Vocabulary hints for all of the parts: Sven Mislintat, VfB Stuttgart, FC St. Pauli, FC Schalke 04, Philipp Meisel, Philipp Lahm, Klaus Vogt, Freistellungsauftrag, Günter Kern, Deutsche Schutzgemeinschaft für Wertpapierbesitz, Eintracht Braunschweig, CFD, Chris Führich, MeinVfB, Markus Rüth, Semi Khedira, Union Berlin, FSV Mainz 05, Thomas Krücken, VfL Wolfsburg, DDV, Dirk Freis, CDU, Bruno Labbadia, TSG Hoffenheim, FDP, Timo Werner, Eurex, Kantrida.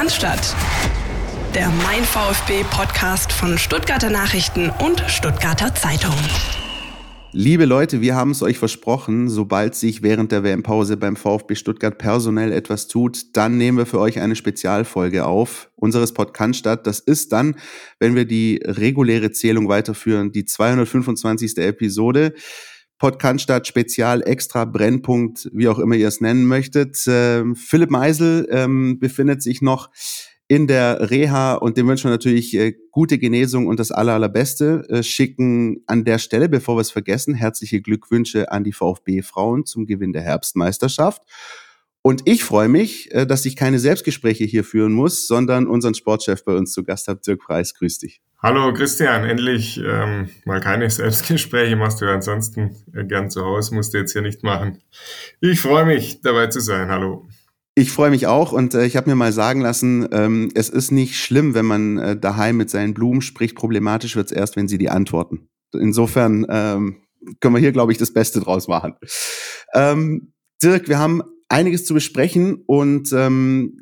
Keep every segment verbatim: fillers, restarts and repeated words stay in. PodCannstatt, der MeinVfB-Podcast von Stuttgarter Nachrichten und Stuttgarter Zeitung. Liebe Leute, wir haben es euch versprochen, sobald sich während der W M-Pause beim VfB Stuttgart personell etwas tut, dann nehmen wir für euch eine Spezialfolge auf unseres PodCannstatt. Das ist dann, wenn wir die reguläre Zählung weiterführen, die zweihundertfünfundzwanzigste Episode. PodCannstatt, Spezial, Extra, Brennpunkt, wie auch immer ihr es nennen möchtet. Ähm, Philipp Meisel ähm, befindet sich noch in der Reha und dem wünschen wir natürlich äh, gute Genesung und das aller, allerbeste. Äh, schicken an der Stelle, bevor wir es vergessen, herzliche Glückwünsche an die VfB-Frauen zum Gewinn der Herbstmeisterschaft. Und ich freue mich, äh, dass ich keine Selbstgespräche hier führen muss, sondern unseren Sportchef bei uns zu Gast habe, Dirk Freis. Grüß dich. Hallo Christian, endlich ähm, mal keine Selbstgespräche machst du ja ansonsten gern zu Hause, musst du jetzt hier nicht machen. Ich freue mich, dabei zu sein. Hallo. Ich freue mich auch und äh, ich habe mir mal sagen lassen, ähm, es ist nicht schlimm, wenn man äh, daheim mit seinen Blumen spricht. Problematisch wird es erst, wenn sie die antworten. Insofern ähm, können wir hier, glaube ich, das Beste draus machen. Ähm, Dirk, wir haben einiges zu besprechen und ähm,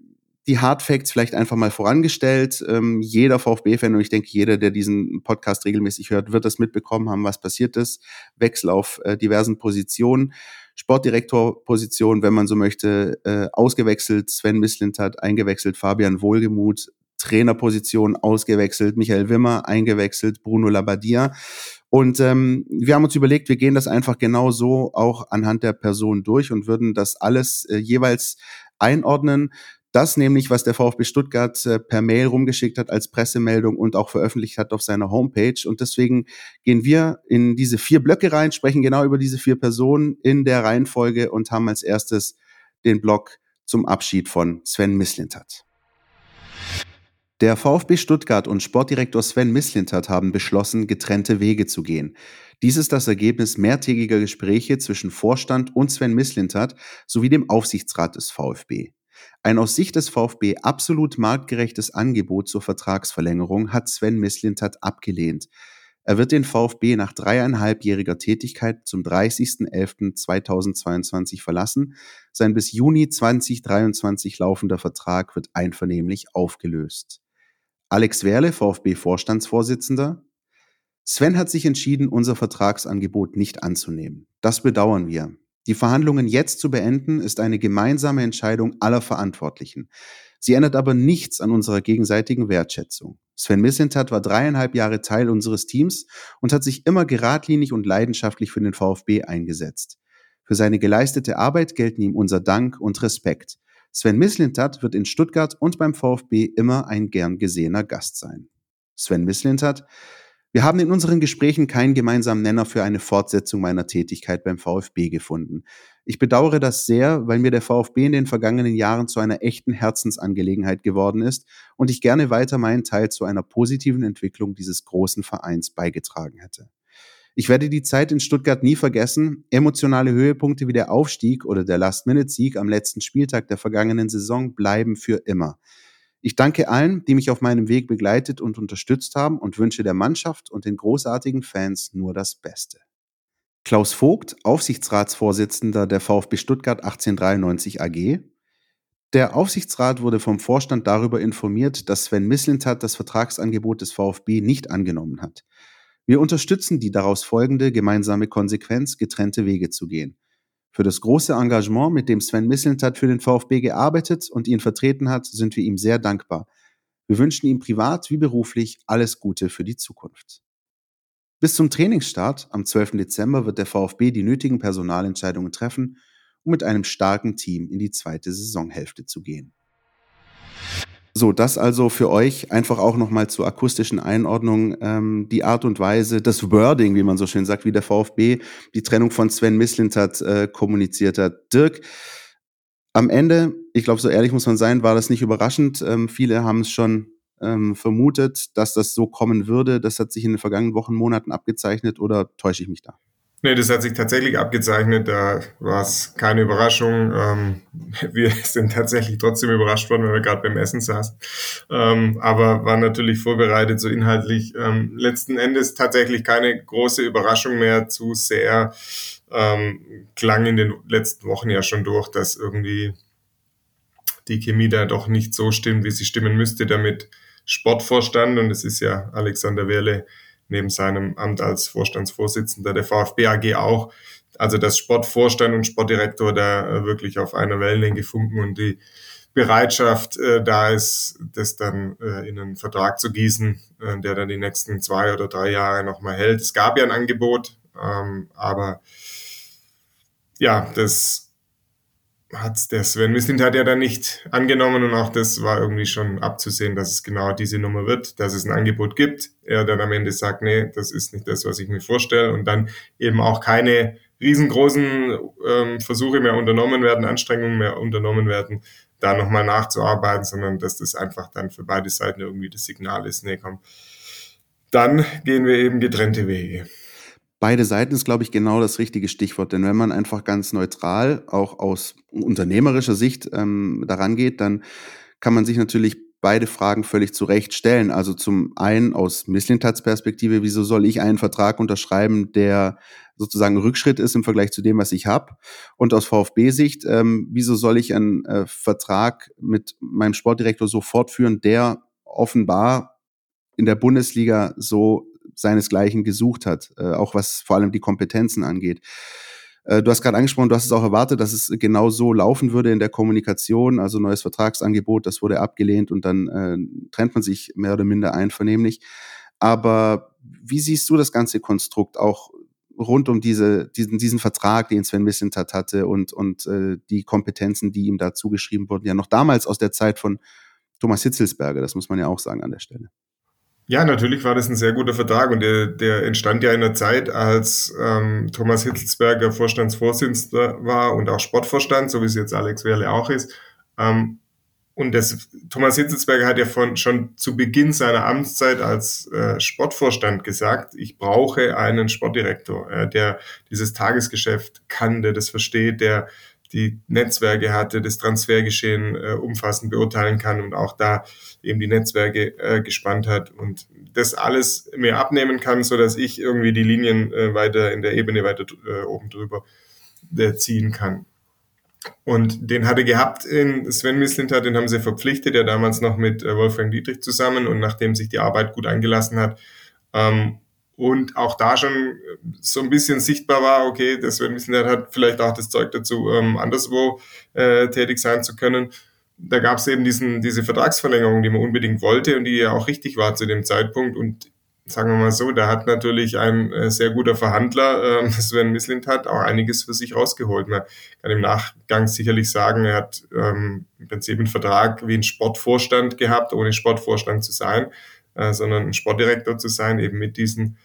die Hardfacts vielleicht einfach mal vorangestellt. Ähm, jeder VfB-Fan und ich denke, jeder, der diesen Podcast regelmäßig hört, wird das mitbekommen haben, was passiert ist. Wechsel auf äh, diversen Positionen. Sportdirektorposition, wenn man so möchte, äh, ausgewechselt. Sven Mislintat eingewechselt, Fabian Wohlgemuth. Trainerposition ausgewechselt, Michael Wimmer eingewechselt, Bruno Labbadia. Und ähm, wir haben uns überlegt, wir gehen das einfach genau so auch anhand der Person durch und würden das alles äh, jeweils einordnen. Das nämlich, was der VfB Stuttgart äh, per Mail rumgeschickt hat als Pressemeldung und auch veröffentlicht hat auf seiner Homepage. Und deswegen gehen wir in diese vier Blöcke rein, sprechen genau über diese vier Personen in der Reihenfolge und haben als erstes den Block zum Abschied von Sven Mislintat. Der VfB Stuttgart und Sportdirektor Sven Mislintat haben beschlossen, getrennte Wege zu gehen. Dies ist das Ergebnis mehrtägiger Gespräche zwischen Vorstand und Sven Mislintat sowie dem Aufsichtsrat des VfB. Ein aus Sicht des VfB absolut marktgerechtes Angebot zur Vertragsverlängerung hat Sven Mislintat abgelehnt. Er wird den VfB nach dreieinhalbjähriger Tätigkeit zum dreißigsten elften zweitausendzweiundzwanzig verlassen. Sein bis Juni zweitausenddreiundzwanzig laufender Vertrag wird einvernehmlich aufgelöst. Alex Wehrle, VfB-Vorstandsvorsitzender: Sven hat sich entschieden, unser Vertragsangebot nicht anzunehmen. Das bedauern wir. Die Verhandlungen jetzt zu beenden, ist eine gemeinsame Entscheidung aller Verantwortlichen. Sie ändert aber nichts an unserer gegenseitigen Wertschätzung. Sven Mislintat war dreieinhalb Jahre Teil unseres Teams und hat sich immer geradlinig und leidenschaftlich für den VfB eingesetzt. Für seine geleistete Arbeit gelten ihm unser Dank und Respekt. Sven Mislintat wird in Stuttgart und beim VfB immer ein gern gesehener Gast sein. Sven Mislintat: Wir haben in unseren Gesprächen keinen gemeinsamen Nenner für eine Fortsetzung meiner Tätigkeit beim VfB gefunden. Ich bedauere das sehr, weil mir der VfB in den vergangenen Jahren zu einer echten Herzensangelegenheit geworden ist und ich gerne weiter meinen Teil zu einer positiven Entwicklung dieses großen Vereins beigetragen hätte. Ich werde die Zeit in Stuttgart nie vergessen. Emotionale Höhepunkte wie der Aufstieg oder der Last-Minute-Sieg am letzten Spieltag der vergangenen Saison bleiben für immer. Ich danke allen, die mich auf meinem Weg begleitet und unterstützt haben und wünsche der Mannschaft und den großartigen Fans nur das Beste. Klaus Vogt, Aufsichtsratsvorsitzender der VfB Stuttgart achtzehnhundertdreiundneunzig A G: Der Aufsichtsrat wurde vom Vorstand darüber informiert, dass Sven Mislintat das Vertragsangebot des VfB nicht angenommen hat. Wir unterstützen die daraus folgende gemeinsame Konsequenz, getrennte Wege zu gehen. Für das große Engagement, mit dem Sven Mislintat für den VfB gearbeitet und ihn vertreten hat, sind wir ihm sehr dankbar. Wir wünschen ihm privat wie beruflich alles Gute für die Zukunft. Bis zum Trainingsstart am zwölften Dezember wird der VfB die nötigen Personalentscheidungen treffen, um mit einem starken Team in die zweite Saisonhälfte zu gehen. So, das also für euch einfach auch nochmal zur akustischen Einordnung, ähm, die Art und Weise, das Wording, wie man so schön sagt, wie der VfB die Trennung von Sven Mislintat äh, kommuniziert hat. Dirk, am Ende, ich glaube, so ehrlich muss man sein, war das nicht überraschend. Ähm, viele haben es schon ähm, vermutet, dass das so kommen würde. Das hat sich in den vergangenen Wochen, Monaten abgezeichnet, oder täusche ich mich da? Nee, das hat sich tatsächlich abgezeichnet, da war es keine Überraschung. Ähm, wir sind tatsächlich trotzdem überrascht worden, wenn wir gerade beim Essen saßen. Ähm, aber waren natürlich vorbereitet, so inhaltlich. Ähm, letzten Endes tatsächlich keine große Überraschung mehr, zu sehr ähm, klang in den letzten Wochen ja schon durch, dass irgendwie die Chemie da doch nicht so stimmt, wie sie stimmen müsste, damit Sportvorstand, und es ist ja Alexander Wehrle neben seinem Amt als Vorstandsvorsitzender der VfB A G auch, also dass Sportvorstand und Sportdirektor da wirklich auf einer Wellenlänge funken und die Bereitschaft äh, da ist, das dann äh, in einen Vertrag zu gießen, äh, der dann die nächsten zwei oder drei Jahre nochmal hält. Es gab ja ein Angebot, ähm, aber ja, das hat der Sven Mislintat ja dann nicht angenommen und auch das war irgendwie schon abzusehen, dass es genau diese Nummer wird, dass es ein Angebot gibt, er dann am Ende sagt, nee, das ist nicht das, was ich mir vorstelle und dann eben auch keine riesengroßen ähm, Versuche mehr unternommen werden, Anstrengungen mehr unternommen werden, da nochmal nachzuarbeiten, sondern dass das einfach dann für beide Seiten irgendwie das Signal ist, nee, komm, dann gehen wir eben getrennte Wege. Beide Seiten ist, glaube ich, genau das richtige Stichwort. Denn wenn man einfach ganz neutral, auch aus unternehmerischer Sicht, ähm, daran geht, dann kann man sich natürlich beide Fragen völlig zurecht stellen. Also zum einen aus Misslintats Perspektive, wieso soll ich einen Vertrag unterschreiben, der sozusagen ein Rückschritt ist im Vergleich zu dem, was ich habe? Und aus VfB-Sicht, ähm, wieso soll ich einen äh, Vertrag mit meinem Sportdirektor so fortführen, der offenbar in der Bundesliga so seinesgleichen gesucht hat, äh, auch was vor allem die Kompetenzen angeht. Äh, du hast gerade angesprochen, du hast es auch erwartet, dass es genau so laufen würde in der Kommunikation, also neues Vertragsangebot, das wurde abgelehnt und dann äh, trennt man sich mehr oder minder einvernehmlich. Aber wie siehst du das ganze Konstrukt auch rund um diese, diesen, diesen Vertrag, den Sven Mislintat hatte und, und äh, die Kompetenzen, die ihm da zugeschrieben wurden, ja noch damals aus der Zeit von Thomas Hitzlsperger, das muss man ja auch sagen an der Stelle. Ja, natürlich war das ein sehr guter Vertrag und der, der entstand ja in der Zeit, als ähm, Thomas Hitzlsperger Vorstandsvorsitzender war und auch Sportvorstand, so wie es jetzt Alex Wehrle auch ist. Ähm, und das, Thomas Hitzlsperger hat ja von, schon zu Beginn seiner Amtszeit als äh, Sportvorstand gesagt, ich brauche einen Sportdirektor, äh, der dieses Tagesgeschäft kann, der das versteht, der die Netzwerke hatte, das Transfergeschehen äh, umfassend beurteilen kann und auch da eben die Netzwerke äh, gespannt hat und das alles mir abnehmen kann, so dass ich irgendwie die Linien äh, weiter in der Ebene weiter äh, oben drüber äh, ziehen kann. Und den hatte gehabt in Sven Mislintat, den haben sie verpflichtet, ja damals noch mit äh, Wolfgang Dietrich zusammen und nachdem sich die Arbeit gut eingelassen hat, ähm, und auch da schon so ein bisschen sichtbar war, okay, das Sven Mislintat hat vielleicht auch das Zeug dazu, ähm, anderswo äh, tätig sein zu können. Da gab es eben diesen, diese Vertragsverlängerung, die man unbedingt wollte und die ja auch richtig war zu dem Zeitpunkt. Und sagen wir mal so, da hat natürlich ein äh, sehr guter Verhandler, ähm, Sven Mislintat, auch einiges für sich rausgeholt. Man kann im Nachgang sicherlich sagen, er hat ähm, im Prinzip einen Vertrag wie ein Sportvorstand gehabt, ohne Sportvorstand zu sein, äh, sondern ein Sportdirektor zu sein, eben mit diesen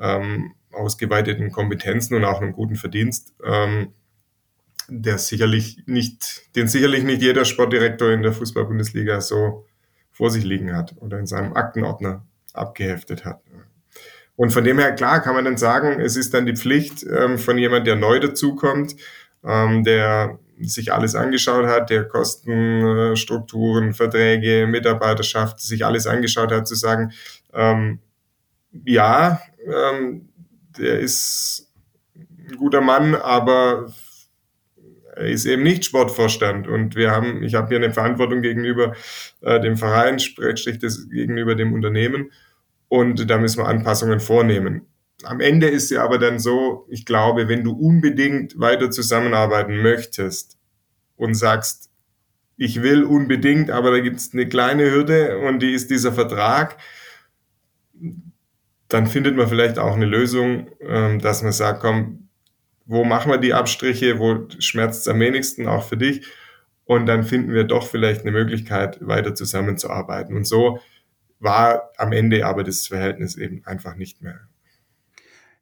Ähm, ausgeweiteten Kompetenzen und auch einen guten Verdienst, ähm, der sicherlich nicht, den sicherlich nicht jeder Sportdirektor in der Fußball-Bundesliga so vor sich liegen hat oder in seinem Aktenordner abgeheftet hat. Und von dem her, klar, kann man dann sagen, es ist dann die Pflicht ähm, von jemandem, der neu dazukommt, ähm, der sich alles angeschaut hat, der Kosten, äh, Strukturen, Verträge, Mitarbeiterschaft, sich alles angeschaut hat, zu sagen, ähm, ja, Ähm, der ist ein guter Mann, aber er ist eben nicht Sportvorstand und wir haben, ich habe hier eine Verantwortung gegenüber äh, dem Verein, sprich das gegenüber dem Unternehmen und da müssen wir Anpassungen vornehmen. Am Ende ist ja aber dann so, ich glaube, wenn du unbedingt weiter zusammenarbeiten möchtest und sagst, ich will unbedingt, aber da gibt es eine kleine Hürde und die ist dieser Vertrag, dann findet man vielleicht auch eine Lösung, dass man sagt, komm, wo machen wir die Abstriche, wo schmerzt es am wenigsten, auch für dich, und dann finden wir doch vielleicht eine Möglichkeit, weiter zusammenzuarbeiten. Und so war am Ende aber das Verhältnis eben einfach nicht mehr.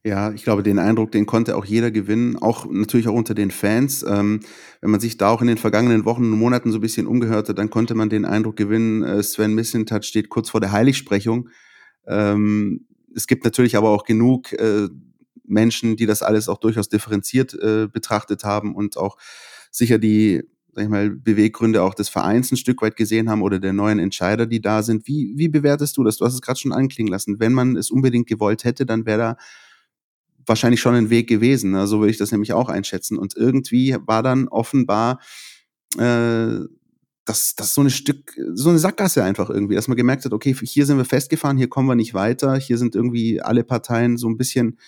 Ja, ich glaube, den Eindruck, den konnte auch jeder gewinnen, auch natürlich auch unter den Fans. Ähm, wenn man sich da auch in den vergangenen Wochen und Monaten so ein bisschen umgehört hat, dann konnte man den Eindruck gewinnen, äh, Sven Mislintat steht kurz vor der Heiligsprechung. Ähm, Es gibt natürlich aber auch genug äh, Menschen, die das alles auch durchaus differenziert äh, betrachtet haben und auch sicher die, sag ich mal, Beweggründe auch des Vereins ein Stück weit gesehen haben oder der neuen Entscheider, die da sind. Wie, wie bewertest du das? Du hast es gerade schon anklingen lassen. Wenn man es unbedingt gewollt hätte, dann wäre da wahrscheinlich schon ein Weg gewesen. Ne? So würde ich das nämlich auch einschätzen. Und irgendwie war dann offenbar äh, das, das ist so ein Stück, so eine Sackgasse einfach irgendwie, dass man gemerkt hat, okay, hier sind wir festgefahren, hier kommen wir nicht weiter, hier sind irgendwie alle Parteien so ein bisschen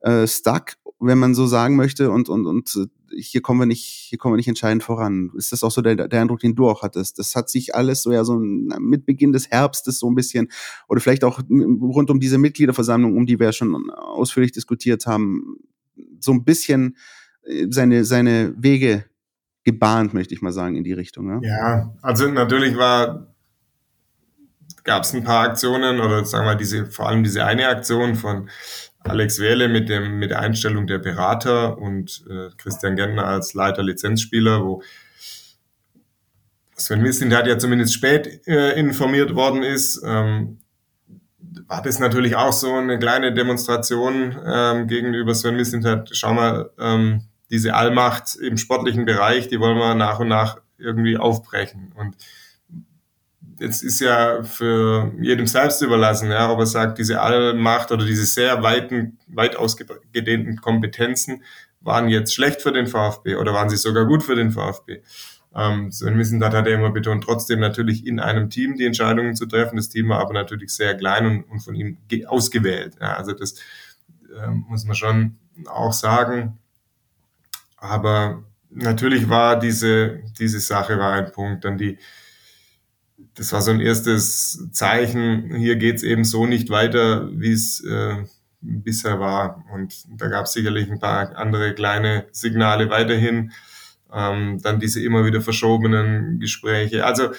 äh, stuck, wenn man so sagen möchte, und, und, und hier kommen wir nicht, hier kommen wir nicht entscheidend voran. Ist das auch so der, der Eindruck, den du auch hattest? Das hat sich alles so ja so mit Beginn des Herbstes so ein bisschen, oder vielleicht auch rund um diese Mitgliederversammlung, um die wir ja schon ausführlich diskutiert haben, so ein bisschen seine, seine Wege gebahnt, möchte ich mal sagen, in die Richtung. Ne? Ja, also natürlich war, gab es ein paar Aktionen, oder sagen wir diese, vor allem diese eine Aktion von Alex Wehrle mit dem, mit der Einstellung der Berater und äh, Christian Gentner als Leiter Lizenzspieler, wo Sven Mislintat ja zumindest spät äh, informiert worden ist, ähm, war das natürlich auch so eine kleine Demonstration ähm, gegenüber Sven Mislintat. Schau mal, ähm, diese Allmacht im sportlichen Bereich, die wollen wir nach und nach irgendwie aufbrechen. Und jetzt ist ja für jedem selbst überlassen, ja, ob er sagt, diese Allmacht oder diese sehr weiten, weit ausgedehnten Kompetenzen waren jetzt schlecht für den VfB oder waren sie sogar gut für den VfB. Ähm, Sven Mislintat hat er immer betont, trotzdem natürlich in einem Team die Entscheidungen zu treffen. Das Team war aber natürlich sehr klein und, und von ihm ge- ausgewählt. Ja, also das äh, muss man schon auch sagen. Aber natürlich war diese, diese Sache war ein Punkt. Dann die, das war so ein erstes Zeichen. Hier geht's eben so nicht weiter, wie es äh, bisher war. Und da gab es sicherlich ein paar andere kleine Signale weiterhin. Ähm, dann diese immer wieder verschobenen Gespräche. Also,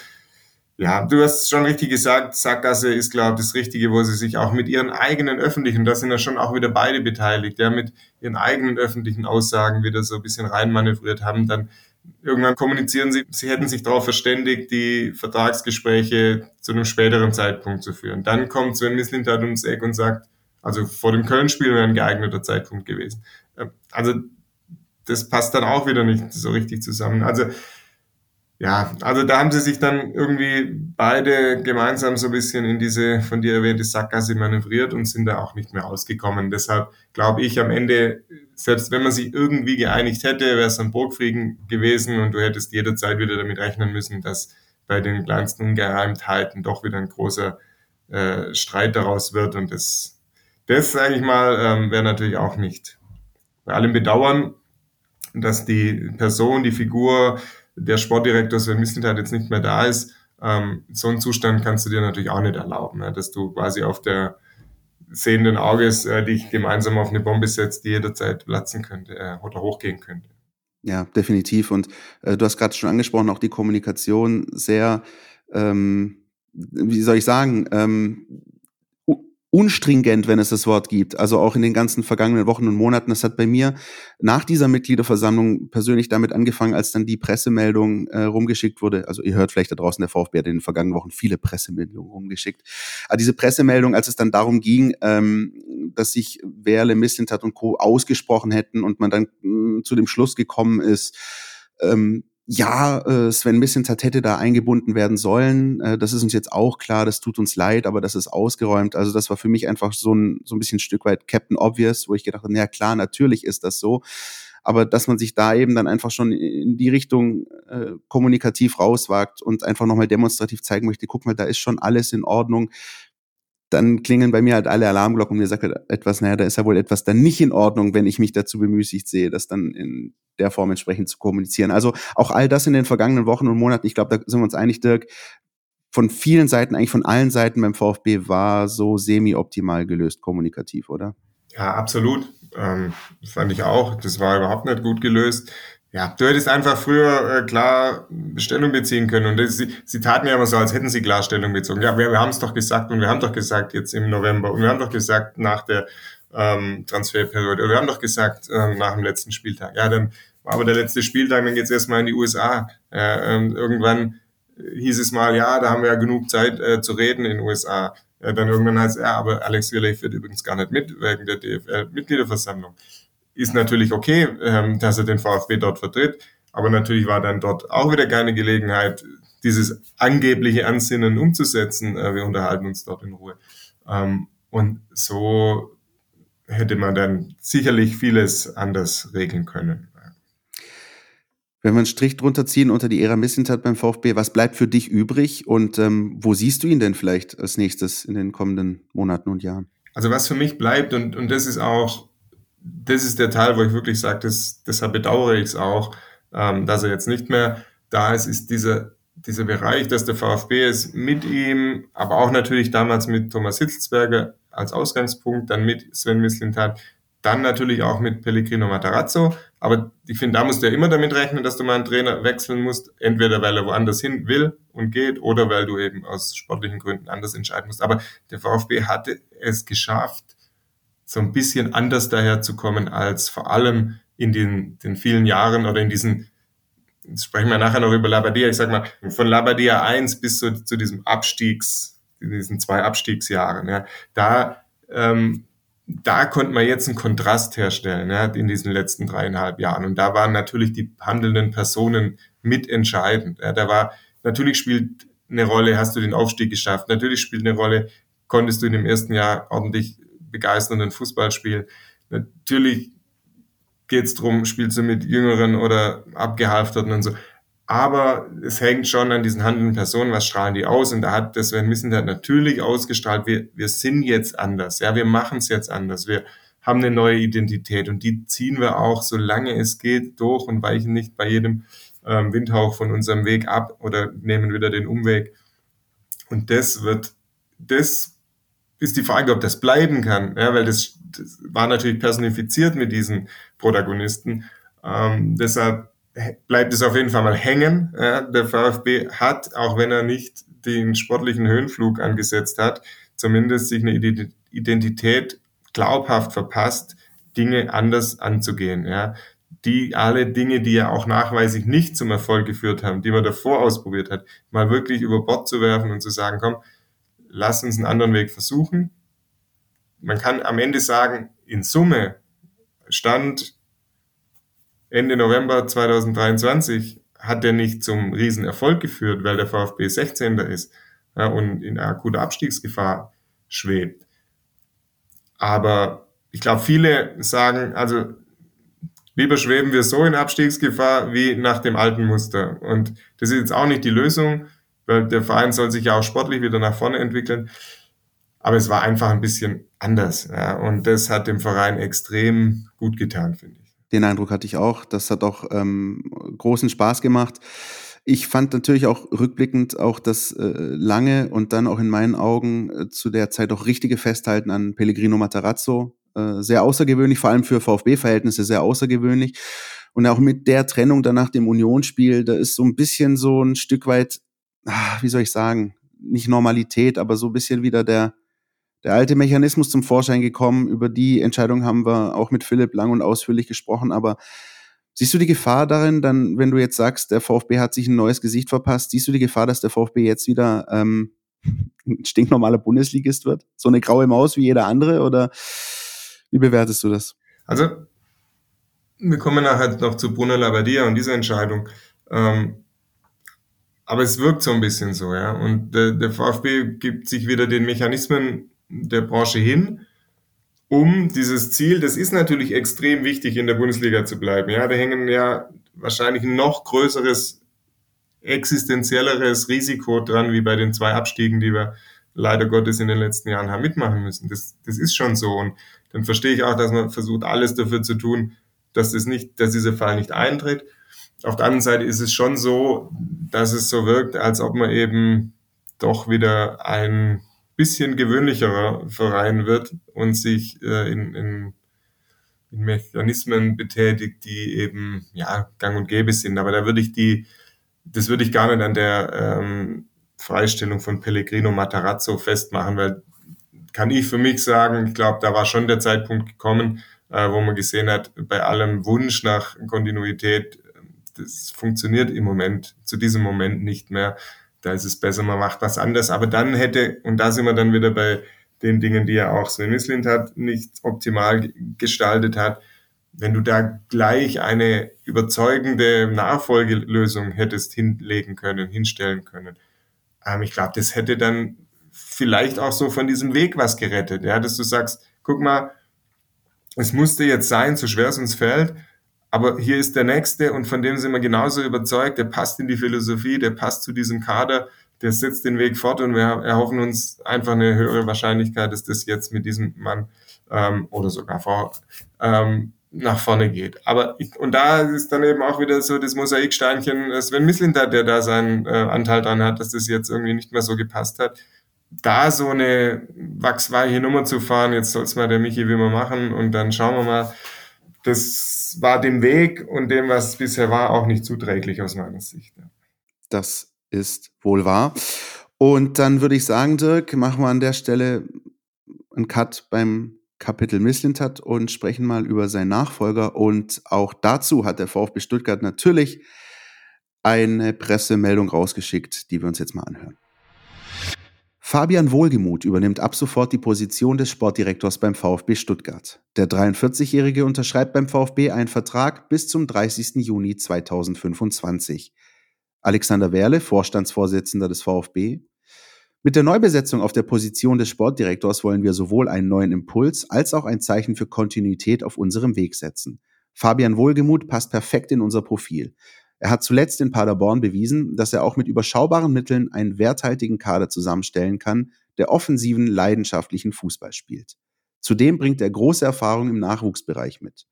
ja, du hast schon richtig gesagt, Sackgasse ist, glaube ich, das Richtige, wo sie sich auch mit ihren eigenen öffentlichen, da sind ja schon auch wieder beide beteiligt, ja, mit ihren eigenen öffentlichen Aussagen wieder so ein bisschen reinmanövriert haben, dann irgendwann kommunizieren sie, sie hätten sich darauf verständigt, die Vertragsgespräche zu einem späteren Zeitpunkt zu führen. Dann kommt Sven Mislintat ums Eck und sagt, also vor dem Köln-Spiel wäre ein geeigneter Zeitpunkt gewesen. Also das passt dann auch wieder nicht so richtig zusammen. Also ja, also da haben sie sich dann irgendwie beide gemeinsam so ein bisschen in diese von dir erwähnte Sackgasse manövriert und sind da auch nicht mehr rausgekommen. Deshalb glaube ich am Ende, selbst wenn man sich irgendwie geeinigt hätte, wäre es ein Burgfrieden gewesen und du hättest jederzeit wieder damit rechnen müssen, dass bei den kleinsten Ungereimtheiten doch wieder ein großer äh, Streit daraus wird. Und das, das sage ich mal, ähm, wäre natürlich auch nicht. Bei allem Bedauern, dass die Person, die Figur, der Sportdirektor Sven Mislintat jetzt nicht mehr da ist, ähm, so einen Zustand kannst du dir natürlich auch nicht erlauben, ja, dass du quasi auf der sehenden Auges äh, dich gemeinsam auf eine Bombe setzt, die jederzeit platzen könnte äh, oder hochgehen könnte. Ja, definitiv. Und äh, du hast gerade schon angesprochen, auch die Kommunikation sehr, ähm, wie soll ich sagen, ähm, unstringent, wenn es das Wort gibt, also auch in den ganzen vergangenen Wochen und Monaten. Das hat bei mir nach dieser Mitgliederversammlung persönlich damit angefangen, als dann die Pressemeldung äh, rumgeschickt wurde. Also ihr hört vielleicht da draußen, der VfB hat in den vergangenen Wochen viele Pressemeldungen rumgeschickt. Aber diese Pressemeldung, als es dann darum ging, ähm, dass sich Wehrle, Mislintat und Co. ausgesprochen hätten und man dann mh, zu dem Schluss gekommen ist, ähm, ja, äh, Sven Mislintat hätte da eingebunden werden sollen. Äh, das ist uns jetzt auch klar, das tut uns leid, aber das ist ausgeräumt. Also das war für mich einfach so ein so ein bisschen ein Stück weit Captain Obvious, wo ich gedacht habe, na klar, natürlich ist das so. Aber dass man sich da eben dann einfach schon in die Richtung äh, kommunikativ rauswagt und einfach nochmal demonstrativ zeigen möchte, guck mal, da ist schon alles in Ordnung. Dann klingeln bei mir halt alle Alarmglocken und mir sagt halt etwas, naja, da ist ja wohl etwas dann nicht in Ordnung, wenn ich mich dazu bemüßigt sehe, das dann in der Form entsprechend zu kommunizieren. Also auch all das in den vergangenen Wochen und Monaten, ich glaube, da sind wir uns einig, Dirk, von vielen Seiten, eigentlich von allen Seiten beim VfB war so semi-optimal gelöst kommunikativ, oder? Ja, absolut. Ähm, fand ich auch. Das war überhaupt nicht gut gelöst. Ja, du hättest einfach früher äh, klar Stellung beziehen können. Und das, sie, sie taten ja immer so, als hätten sie klar Stellung bezogen. Ja, wir, wir haben es doch gesagt und wir haben doch gesagt jetzt im November und wir haben doch gesagt nach der ähm, Transferperiode und wir haben doch gesagt ähm, nach dem letzten Spieltag. Ja, dann war aber der letzte Spieltag, dann geht's erstmal in die U S A. Äh, ähm, irgendwann hieß es mal, ja, da haben wir ja genug Zeit äh, zu reden in den U S A. Äh, dann irgendwann heißt es, ja, aber Alex Wehrle wird übrigens gar nicht mit wegen der D F L-Mitgliederversammlung. Ist natürlich okay, dass er den VfB dort vertritt, aber natürlich war dann dort auch wieder keine Gelegenheit, dieses angebliche Ansinnen umzusetzen. Wir unterhalten uns dort in Ruhe. Und so hätte man dann sicherlich vieles anders regeln können. Wenn wir einen Strich drunter ziehen unter die Ära Mislintat beim VfB, was bleibt für dich übrig und ähm, wo siehst du ihn denn vielleicht als nächstes in den kommenden Monaten und Jahren? Also was für mich bleibt, und, und das ist auch, das ist der Teil, wo ich wirklich sage, das, deshalb bedauere ich es auch, ähm, dass er jetzt nicht mehr da ist, ist dieser, dieser Bereich, dass der VfB es mit ihm, aber auch natürlich damals mit Thomas Hitzlsperger als Ausgangspunkt, dann mit Sven Mislintat, dann natürlich auch mit Pellegrino Matarazzo. Aber ich finde, da musst du ja immer damit rechnen, dass du mal einen Trainer wechseln musst, entweder weil er woanders hin will und geht oder weil du eben aus sportlichen Gründen anders entscheiden musst. Aber der VfB hatte es geschafft, so ein bisschen anders daherzukommen als vor allem in den, den vielen Jahren oder in diesen, jetzt sprechen wir nachher noch über Labbadia, ich sag mal, von Labbadia eins bis so, zu diesem Abstiegs, diesen zwei Abstiegsjahren, ja, da, ähm, da konnte man jetzt einen Kontrast herstellen, ja, in diesen letzten dreieinhalb Jahren. Und da waren natürlich die handelnden Personen mitentscheidend. Ja. Da war, natürlich spielt eine Rolle, hast du den Aufstieg geschafft, natürlich spielt eine Rolle, konntest du in dem ersten Jahr ordentlich begeisternden Fußball spielen. Natürlich geht's drum, spielst du mit Jüngeren oder Abgehalfterten und so. Aber es hängt schon an diesen handelnden Personen, was strahlen die aus? Und da hat das Sven Mislintat natürlich ausgestrahlt, wir, wir sind jetzt anders, ja, wir machen es jetzt anders, wir haben eine neue Identität und die ziehen wir auch, solange es geht, durch und weichen nicht bei jedem ähm, Windhauch von unserem Weg ab oder nehmen wieder den Umweg. Und das wird, das ist die Frage, ob das bleiben kann, ja, weil das, das war natürlich personifiziert mit diesen Protagonisten. Ähm, deshalb bleibt es auf jeden Fall mal hängen. Ja, der VfB hat, auch wenn er nicht den sportlichen Höhenflug angesetzt hat, zumindest sich eine Identität glaubhaft verpasst, Dinge anders anzugehen. Ja, die alle Dinge, die ja auch nachweislich nicht zum Erfolg geführt haben, die man davor ausprobiert hat, mal wirklich über Bord zu werfen und zu sagen, komm, lass uns einen anderen Weg versuchen. Man kann am Ende sagen, in Summe stand Ende November zweitausenddreiundzwanzig hat er nicht zum Riesenerfolg geführt, weil der VfB sechzehnter ist ja, und in akuter Abstiegsgefahr schwebt. Aber ich glaube, viele sagen, also lieber schweben wir so in Abstiegsgefahr wie nach dem alten Muster. Und das ist jetzt auch nicht die Lösung, weil der Verein soll sich ja auch sportlich wieder nach vorne entwickeln. Aber es war einfach ein bisschen anders. Ja, und das hat dem Verein extrem gut getan, finde ich. Den Eindruck hatte ich auch. Das hat auch ähm, großen Spaß gemacht. Ich fand natürlich auch rückblickend auch das äh, lange und dann auch in meinen Augen äh, zu der Zeit auch richtige Festhalten an Pellegrino Matarazzo äh, sehr außergewöhnlich, vor allem für VfB-Verhältnisse sehr außergewöhnlich. Und auch mit der Trennung danach dem Unionsspiel, da ist so ein bisschen so ein Stück weit, ach, wie soll ich sagen, nicht Normalität, aber so ein bisschen wieder der Der alte Mechanismus zum Vorschein gekommen. Über die Entscheidung haben wir auch mit Philipp lang und ausführlich gesprochen, aber siehst du die Gefahr darin, dann, wenn du jetzt sagst, der VfB hat sich ein neues Gesicht verpasst, siehst du die Gefahr, dass der VfB jetzt wieder ähm, ein stinknormaler Bundesligist wird? So eine graue Maus wie jeder andere, oder wie bewertest du das? Also, wir kommen nachher noch zu Bruno Labbadia und dieser Entscheidung. Ähm aber es wirkt so ein bisschen so, ja. Und der, der VfB gibt sich wieder den Mechanismen der Branche hin, um dieses Ziel, das ist natürlich extrem wichtig, in der Bundesliga zu bleiben. Ja, da hängen ja wahrscheinlich ein noch größeres, existenzielleres Risiko dran, wie bei den zwei Abstiegen, die wir leider Gottes in den letzten Jahren haben mitmachen müssen. Das, das ist schon so. Und dann verstehe ich auch, dass man versucht, alles dafür zu tun, dass das nicht, dass dieser Fall nicht eintritt. Auf der anderen Seite ist es schon so, dass es so wirkt, als ob man eben doch wieder ein bisschen gewöhnlicherer Verein wird und sich äh, in, in, in Mechanismen betätigt, die eben ja gang und gäbe sind. Aber da würde ich die, das würde ich gar nicht an der ähm, Freistellung von Pellegrino Matarazzo festmachen, weil kann ich für mich sagen, ich glaube, da war schon der Zeitpunkt gekommen, äh, wo man gesehen hat, bei allem Wunsch nach Kontinuität, das funktioniert im Moment, zu diesem Moment nicht mehr. Da ist es besser, man macht was anderes. Aber dann hätte, und da sind wir dann wieder bei den Dingen, die ja auch Sven Mislintat nicht optimal gestaltet hat, wenn du da gleich eine überzeugende Nachfolgelösung hättest hinlegen können, hinstellen können. Ähm, ich glaube, das hätte dann vielleicht auch so von diesem Weg was gerettet, ja, dass du sagst, guck mal, es musste jetzt sein, so schwer es uns fällt, aber hier ist der Nächste und von dem sind wir genauso überzeugt, der passt in die Philosophie, der passt zu diesem Kader, der setzt den Weg fort und wir erhoffen uns einfach eine höhere Wahrscheinlichkeit, dass das jetzt mit diesem Mann ähm, oder sogar Frau ähm, nach vorne geht. Aber ich, und da ist dann eben auch wieder so das Mosaiksteinchen Sven Mislintat, der da seinen äh, Anteil dran hat, dass das jetzt irgendwie nicht mehr so gepasst hat. Da so eine wachsweiche Nummer zu fahren, jetzt soll es mal der Michi Wimmer machen und dann schauen wir mal, das war dem Weg und dem, was bisher war, auch nicht zuträglich aus meiner Sicht. Das ist wohl wahr. Und dann würde ich sagen, Dirk, machen wir an der Stelle einen Cut beim Kapitel Mislintat und sprechen mal über seinen Nachfolger. Und auch dazu hat der VfB Stuttgart natürlich eine Pressemeldung rausgeschickt, die wir uns jetzt mal anhören. Fabian Wohlgemuth übernimmt ab sofort die Position des Sportdirektors beim VfB Stuttgart. Der dreiundvierzigjährige unterschreibt beim VfB einen Vertrag bis zum dreißigsten Juni zweitausendfünfundzwanzig. Alexander Wehrle, Vorstandsvorsitzender des VfB: Mit der Neubesetzung auf der Position des Sportdirektors wollen wir sowohl einen neuen Impuls als auch ein Zeichen für Kontinuität auf unserem Weg setzen. Fabian Wohlgemuth passt perfekt in unser Profil. Er hat zuletzt in Paderborn bewiesen, dass er auch mit überschaubaren Mitteln einen werthaltigen Kader zusammenstellen kann, der offensiven, leidenschaftlichen Fußball spielt. Zudem bringt er große Erfahrung im Nachwuchsbereich mit.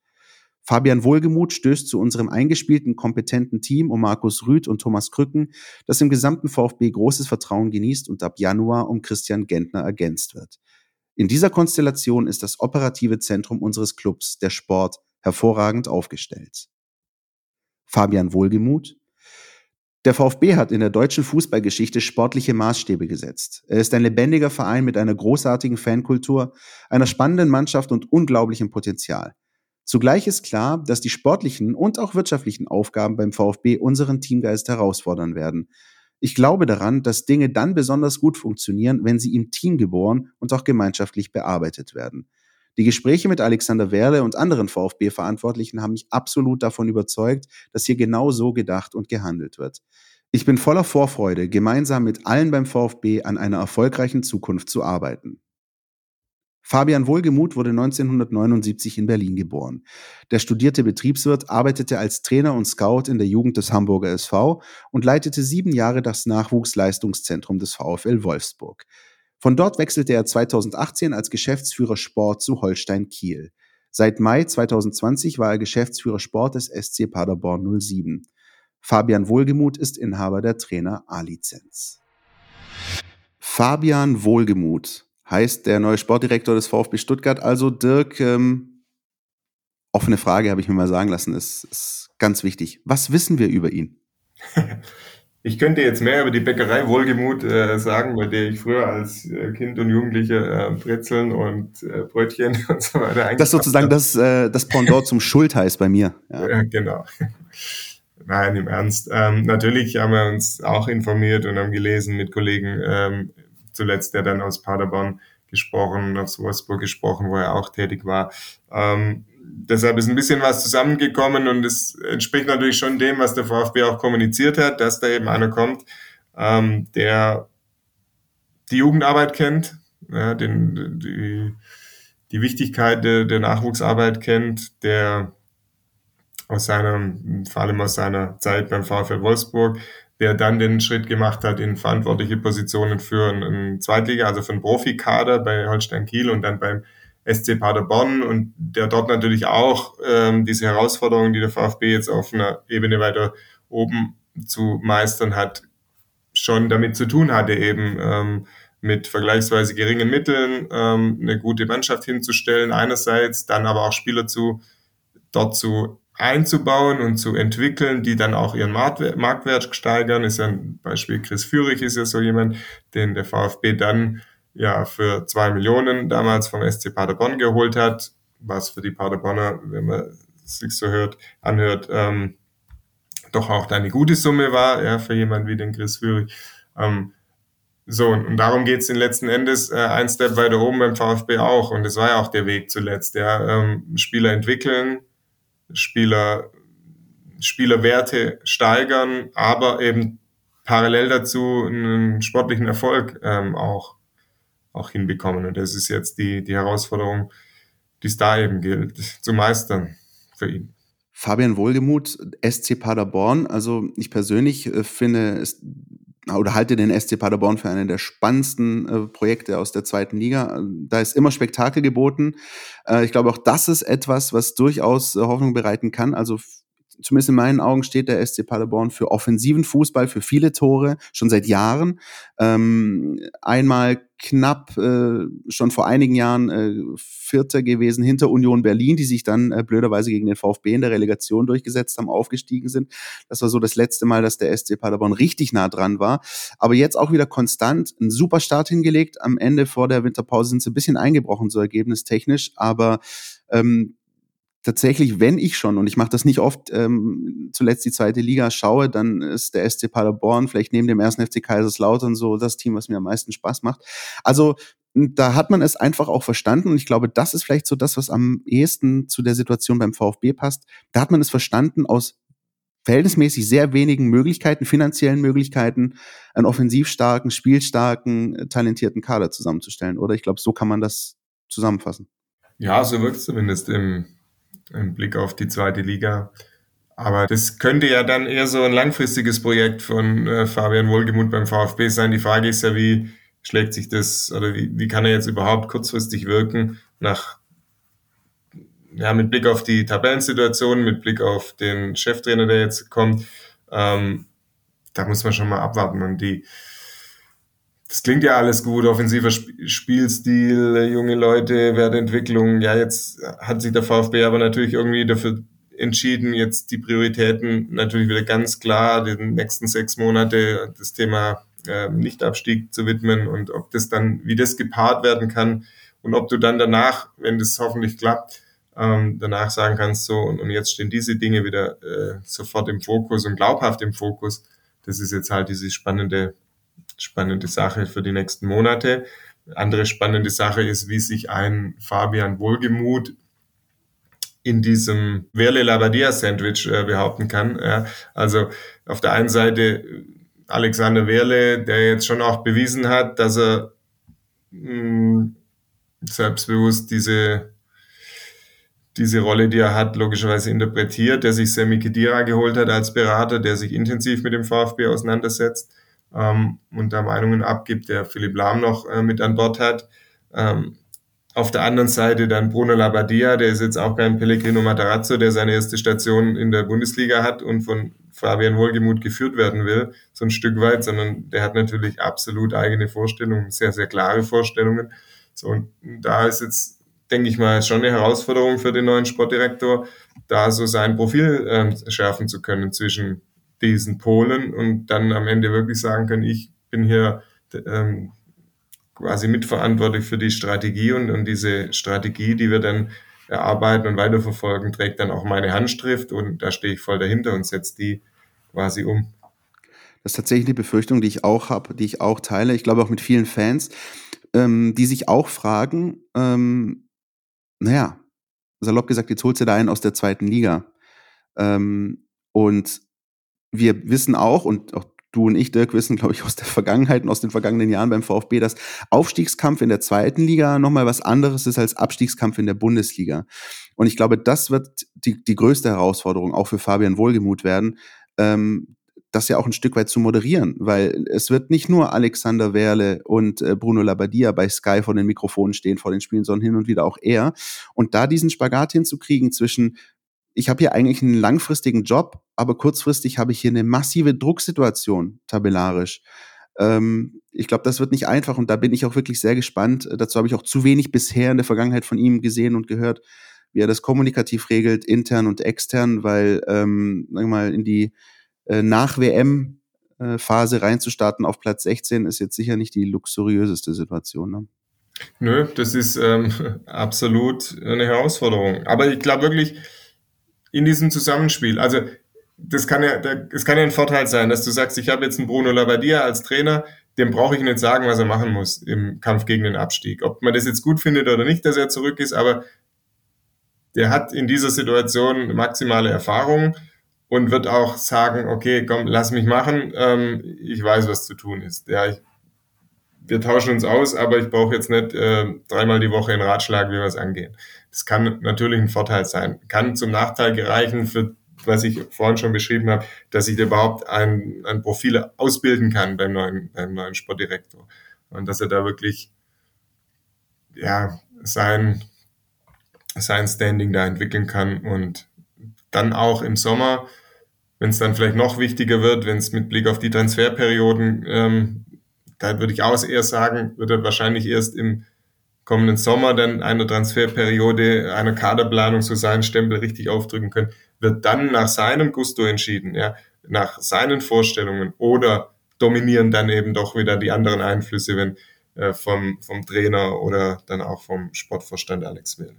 Fabian Wohlgemuth stößt zu unserem eingespielten, kompetenten Team um Markus Rüth und Thomas Krücken, das im gesamten VfB großes Vertrauen genießt und ab Januar um Christian Gentner ergänzt wird. In dieser Konstellation ist das operative Zentrum unseres Clubs, der Sport, hervorragend aufgestellt. Fabian Wohlgemuth: Der VfB hat in der deutschen Fußballgeschichte sportliche Maßstäbe gesetzt. Er ist ein lebendiger Verein mit einer großartigen Fankultur, einer spannenden Mannschaft und unglaublichem Potenzial. Zugleich ist klar, dass die sportlichen und auch wirtschaftlichen Aufgaben beim VfB unseren Teamgeist herausfordern werden. Ich glaube daran, dass Dinge dann besonders gut funktionieren, wenn sie im Team geboren und auch gemeinschaftlich bearbeitet werden. Die Gespräche mit Alexander Wehrle und anderen VfB-Verantwortlichen haben mich absolut davon überzeugt, dass hier genau so gedacht und gehandelt wird. Ich bin voller Vorfreude, gemeinsam mit allen beim VfB an einer erfolgreichen Zukunft zu arbeiten. Fabian Wohlgemuth wurde neunzehnhundertneunundsiebzig in Berlin geboren. Der studierte Betriebswirt arbeitete als Trainer und Scout in der Jugend des Hamburger S V und leitete sieben Jahre das Nachwuchsleistungszentrum des VfL Wolfsburg. Von dort wechselte er zweitausendachtzehn als Geschäftsführer Sport zu Holstein Kiel. Seit Mai zweitausendzwanzig war er Geschäftsführer Sport des S C Paderborn null sieben. Fabian Wohlgemuth ist Inhaber der Trainer A-Lizenz. Fabian Wohlgemuth heißt der neue Sportdirektor des VfB Stuttgart. Also Dirk, ähm, offene Frage, habe ich mir mal sagen lassen, ist, ist ganz wichtig. Was wissen wir über ihn? Ich könnte jetzt mehr über die Bäckerei Wohlgemuth äh, sagen, bei der ich früher als äh, Kind und Jugendlicher äh, Brezeln und äh, Brötchen und so weiter eingekauft. Das ist sozusagen das, äh, das Pendant zum Schultheiß bei mir. Ja. Ja, genau. Nein, im Ernst. Ähm, natürlich haben wir uns auch informiert und haben gelesen mit Kollegen, ähm, zuletzt der dann aus Paderborn gesprochen, aus Wolfsburg gesprochen, wo er auch tätig war. Ähm, Deshalb ist ein bisschen was zusammengekommen und es entspricht natürlich schon dem, was der VfB auch kommuniziert hat, dass da eben einer kommt, ähm, der die Jugendarbeit kennt, ja, den, die, die Wichtigkeit der, der Nachwuchsarbeit kennt, der aus seiner, vor allem aus seiner Zeit beim VfL Wolfsburg, der dann den Schritt gemacht hat in verantwortliche Positionen für einen Zweitliga, also für einen Profikader bei Holstein Kiel und dann beim S C Paderborn und der dort natürlich auch ähm, diese Herausforderungen, die der VfB jetzt auf einer Ebene weiter oben zu meistern hat, schon damit zu tun hatte, eben ähm, mit vergleichsweise geringen Mitteln ähm, eine gute Mannschaft hinzustellen einerseits, dann aber auch Spieler zu dort zu einzubauen und zu entwickeln, die dann auch ihren Marktwert, Marktwert steigern. Ist ja ein Beispiel, Chris Führich ist ja so jemand, den der VfB dann ja für zwei Millionen damals vom S C Paderborn geholt hat, was für die Paderborner, wenn man es sich so hört, anhört, ähm, doch auch eine gute Summe war, ja, für jemanden wie den Chris Führich. Ähm, so, und, und darum geht's in letzten Endes äh, ein Step weiter oben beim VfB auch, und das war ja auch der Weg zuletzt, ja, ähm, Spieler entwickeln, Spieler, Spielerwerte steigern, aber eben parallel dazu einen sportlichen Erfolg ähm, auch auch hinbekommen. Und das ist jetzt die, die Herausforderung, die es da eben gilt, zu meistern für ihn. Fabian Wohlgemuth, S C Paderborn. Also ich persönlich äh, finde es, oder halte den S C Paderborn für einen der spannendsten äh, Projekte aus der zweiten Liga. Da ist immer Spektakel geboten. Äh, ich glaube, auch das ist etwas, was durchaus äh, Hoffnung bereiten kann. Also f- zumindest in meinen Augen steht der S C Paderborn für offensiven Fußball, für viele Tore, schon seit Jahren. Ähm, einmal knapp äh, schon vor einigen Jahren äh, Vierter gewesen hinter Union Berlin, die sich dann äh, blöderweise gegen den VfB in der Relegation durchgesetzt haben, aufgestiegen sind. Das war so das letzte Mal, dass der S C Paderborn richtig nah dran war. Aber jetzt auch wieder konstant, einen super Start hingelegt. Am Ende vor der Winterpause sind sie ein bisschen eingebrochen, so ergebnistechnisch. Aber ähm, tatsächlich, wenn ich schon, und ich mache das nicht oft, ähm, zuletzt die zweite Liga schaue, dann ist der S C Paderborn vielleicht neben dem ersten F C Kaiserslautern so das Team, was mir am meisten Spaß macht. Also da hat man es einfach auch verstanden, und ich glaube, das ist vielleicht so das, was am ehesten zu der Situation beim VfB passt. Da hat man es verstanden, aus verhältnismäßig sehr wenigen Möglichkeiten, finanziellen Möglichkeiten, einen offensiv starken, spielstarken, talentierten Kader zusammenzustellen, oder? Ich glaube, so kann man das zusammenfassen. Ja, so wirkt es zumindest im im Blick auf die zweite Liga. Aber das könnte ja dann eher so ein langfristiges Projekt von äh, Fabian Wohlgemuth beim VfB sein. Die Frage ist ja, wie schlägt sich das, oder wie, wie kann er jetzt überhaupt kurzfristig wirken, nach, ja, mit Blick auf die Tabellensituation, mit Blick auf den Cheftrainer, der jetzt kommt. Ähm, da muss man schon mal abwarten. Und die, das klingt ja alles gut, offensiver Spielstil, junge Leute, Werteentwicklung. Ja, jetzt hat sich der VfB aber natürlich irgendwie dafür entschieden, jetzt die Prioritäten natürlich wieder ganz klar die nächsten sechs Monate das Thema äh, Nichtabstieg zu widmen, und ob das dann, wie das gepaart werden kann und ob du dann danach, wenn das hoffentlich klappt, ähm, danach sagen kannst, so, und, und jetzt stehen diese Dinge wieder äh, sofort im Fokus und glaubhaft im Fokus. Das ist jetzt halt diese spannende Spannende Sache für die nächsten Monate. Andere spannende Sache ist, wie sich ein Fabian Wohlgemuth in diesem Wehrle-Labbadia-Sandwich äh, behaupten kann. Ja, also auf der einen Seite Alexander Wehrle, der jetzt schon auch bewiesen hat, dass er mh, selbstbewusst diese, diese Rolle, die er hat, logischerweise interpretiert, der sich Semi Khedira geholt hat als Berater, der sich intensiv mit dem VfB auseinandersetzt. Um, und da Meinungen abgibt, der Philipp Lahm noch äh, mit an Bord hat. Um, auf der anderen Seite dann Bruno Labbadia, der ist jetzt auch kein Pellegrino Matarazzo, der seine erste Station in der Bundesliga hat und von Fabian Wohlgemuth geführt werden will, so ein Stück weit, sondern der hat natürlich absolut eigene Vorstellungen, sehr, sehr klare Vorstellungen. So, und da ist jetzt, denke ich mal, schon eine Herausforderung für den neuen Sportdirektor, da so sein Profil äh, schärfen zu können zwischen diesen Polen und dann am Ende wirklich sagen können, ich bin hier ähm, quasi mitverantwortlich für die Strategie, und, und diese Strategie, die wir dann erarbeiten und weiterverfolgen, trägt dann auch meine Handschrift, und da stehe ich voll dahinter und setze die quasi um. Das ist tatsächlich eine Befürchtung, die ich auch habe, die ich auch teile, ich glaube auch mit vielen Fans, ähm, die sich auch fragen, ähm, naja, salopp gesagt, jetzt holst du da einen aus der zweiten Liga. Ähm, und wir wissen auch, und auch du und ich, Dirk, wissen, glaube ich, aus der Vergangenheit und aus den vergangenen Jahren beim VfB, dass Aufstiegskampf in der zweiten Liga nochmal was anderes ist als Abstiegskampf in der Bundesliga. Und ich glaube, das wird die, die größte Herausforderung auch für Fabian Wohlgemuth werden, ähm, das ja auch ein Stück weit zu moderieren, weil es wird nicht nur Alexander Wehrle und äh, Bruno Labbadia bei Sky vor den Mikrofonen stehen, vor den Spielen, sondern hin und wieder auch er. Und da diesen Spagat hinzukriegen zwischen, ich habe hier eigentlich einen langfristigen Job, aber kurzfristig habe ich hier eine massive Drucksituation tabellarisch. Ähm, ich glaube, das wird nicht einfach, und da bin ich auch wirklich sehr gespannt. Dazu habe ich auch zu wenig bisher in der Vergangenheit von ihm gesehen und gehört, wie er das kommunikativ regelt, intern und extern, weil, ähm, sagen wir mal, in die äh, Nach-W M-Phase reinzustarten auf Platz sechzehn ist jetzt sicher nicht die luxuriöseste Situation, ne? Nö, das ist ähm, absolut eine Herausforderung. Aber ich glaube wirklich, in diesem Zusammenspiel, also das kann ja, das kann ja ein Vorteil sein, dass du sagst, ich habe jetzt einen Bruno Labbadia als Trainer, dem brauche ich nicht sagen, was er machen muss im Kampf gegen den Abstieg. Ob man das jetzt gut findet oder nicht, dass er zurück ist, aber der hat in dieser Situation maximale Erfahrung und wird auch sagen, okay, komm, lass mich machen, ähm, ich weiß, was zu tun ist. Ja, ich wir tauschen uns aus, aber ich brauche jetzt nicht äh, dreimal die Woche einen Ratschlag, wie wir es angehen. Das kann natürlich ein Vorteil sein. Kann zum Nachteil gereichen, für was ich vorhin schon beschrieben habe, dass ich überhaupt ein, ein Profil ausbilden kann beim neuen, beim neuen Sportdirektor. Und dass er da wirklich ja sein, sein Standing da entwickeln kann. Und dann auch im Sommer, wenn es dann vielleicht noch wichtiger wird, wenn es mit Blick auf die Transferperioden, ähm, da würde ich auch eher sagen, wird er wahrscheinlich erst im kommenden Sommer dann einer Transferperiode, einer Kaderplanung so seinen Stempel richtig aufdrücken können, wird dann nach seinem Gusto entschieden, ja, nach seinen Vorstellungen, oder dominieren dann eben doch wieder die anderen Einflüsse, wenn äh, vom, vom Trainer oder dann auch vom Sportvorstand Alex Wehrle.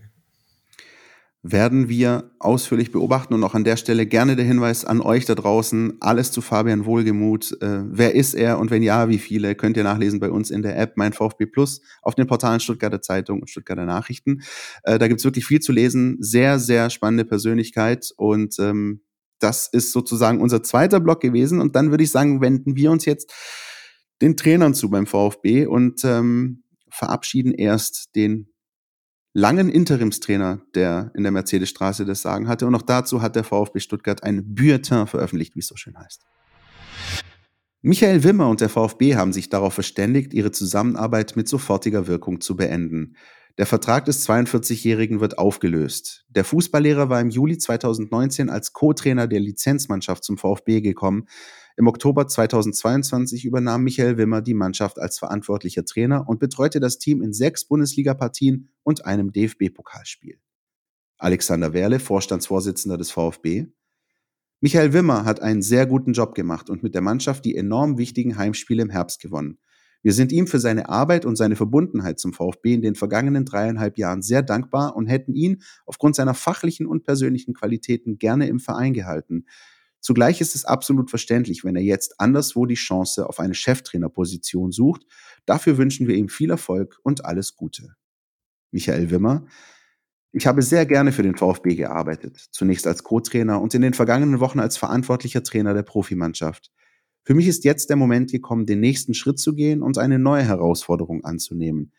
Werden wir ausführlich beobachten, und auch an der Stelle gerne der Hinweis an euch da draußen, alles zu Fabian Wohlgemuth, äh, wer ist er und wenn ja, wie viele, könnt ihr nachlesen bei uns in der App MeinVfB Plus, auf den Portalen Stuttgarter Zeitung und Stuttgarter Nachrichten. Äh, da gibt's wirklich viel zu lesen, sehr, sehr spannende Persönlichkeit, und ähm, das ist sozusagen unser zweiter Block gewesen, und dann würde ich sagen, wenden wir uns jetzt den Trainern zu beim VfB und ähm, verabschieden erst den langen Interimstrainer, der in der Mercedesstraße das Sagen hatte. Und auch dazu hat der VfB Stuttgart ein Bulletin veröffentlicht, wie es so schön heißt. Michael Wimmer und der VfB haben sich darauf verständigt, ihre Zusammenarbeit mit sofortiger Wirkung zu beenden. Der Vertrag des zweiundvierzigjährigen wird aufgelöst. Der Fußballlehrer war im Juli zweitausendneunzehn als Co-Trainer der Lizenzmannschaft zum VfB gekommen. Im Oktober zweitausendzweiundzwanzig übernahm Michael Wimmer die Mannschaft als verantwortlicher Trainer und betreute das Team in sechs Bundesliga-Partien und einem D F B-Pokalspiel. Alexander Wehrle, Vorstandsvorsitzender des VfB. Michael Wimmer hat einen sehr guten Job gemacht und mit der Mannschaft die enorm wichtigen Heimspiele im Herbst gewonnen. Wir sind ihm für seine Arbeit und seine Verbundenheit zum VfB in den vergangenen dreieinhalb Jahren sehr dankbar und hätten ihn aufgrund seiner fachlichen und persönlichen Qualitäten gerne im Verein gehalten. Zugleich ist es absolut verständlich, wenn er jetzt anderswo die Chance auf eine Cheftrainerposition sucht. Dafür wünschen wir ihm viel Erfolg und alles Gute. Michael Wimmer: Ich habe sehr gerne für den VfB gearbeitet, zunächst als Co-Trainer und in den vergangenen Wochen als verantwortlicher Trainer der Profimannschaft. Für mich ist jetzt der Moment gekommen, den nächsten Schritt zu gehen und eine neue Herausforderung anzunehmen.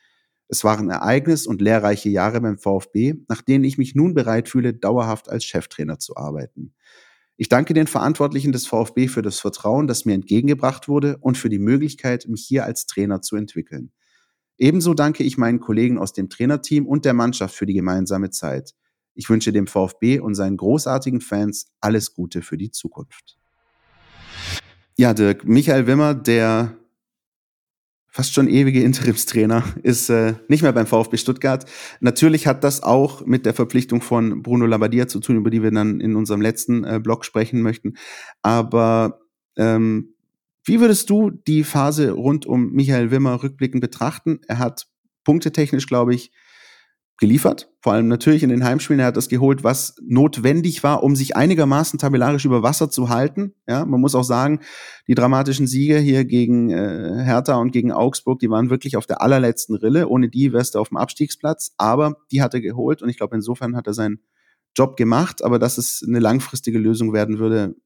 Es waren ereignis- und lehrreiche Jahre beim VfB, nach denen ich mich nun bereit fühle, dauerhaft als Cheftrainer zu arbeiten. Ich danke den Verantwortlichen des VfB für das Vertrauen, das mir entgegengebracht wurde, und für die Möglichkeit, mich hier als Trainer zu entwickeln. Ebenso danke ich meinen Kollegen aus dem Trainerteam und der Mannschaft für die gemeinsame Zeit. Ich wünsche dem VfB und seinen großartigen Fans alles Gute für die Zukunft. Ja, Dirk, Michael Wimmer, der fast schon ewige Interimstrainer, ist äh, nicht mehr beim VfB Stuttgart. Natürlich hat das auch mit der Verpflichtung von Bruno Labbadia zu tun, über die wir dann in unserem letzten äh, Blog sprechen möchten. Aber ähm, wie würdest du die Phase rund um Michael Wimmer rückblickend betrachten? Er hat punktetechnisch, glaube ich, geliefert, vor allem natürlich in den Heimspielen. Er hat das geholt, was notwendig war, um sich einigermaßen tabellarisch über Wasser zu halten. Ja, man muss auch sagen, die dramatischen Siege hier gegen äh, Hertha und gegen Augsburg, die waren wirklich auf der allerletzten Rille. Ohne die wärst du auf dem Abstiegsplatz, aber die hat er geholt, und ich glaube, insofern hat er seinen Job gemacht. Aber dass es eine langfristige Lösung werden würde,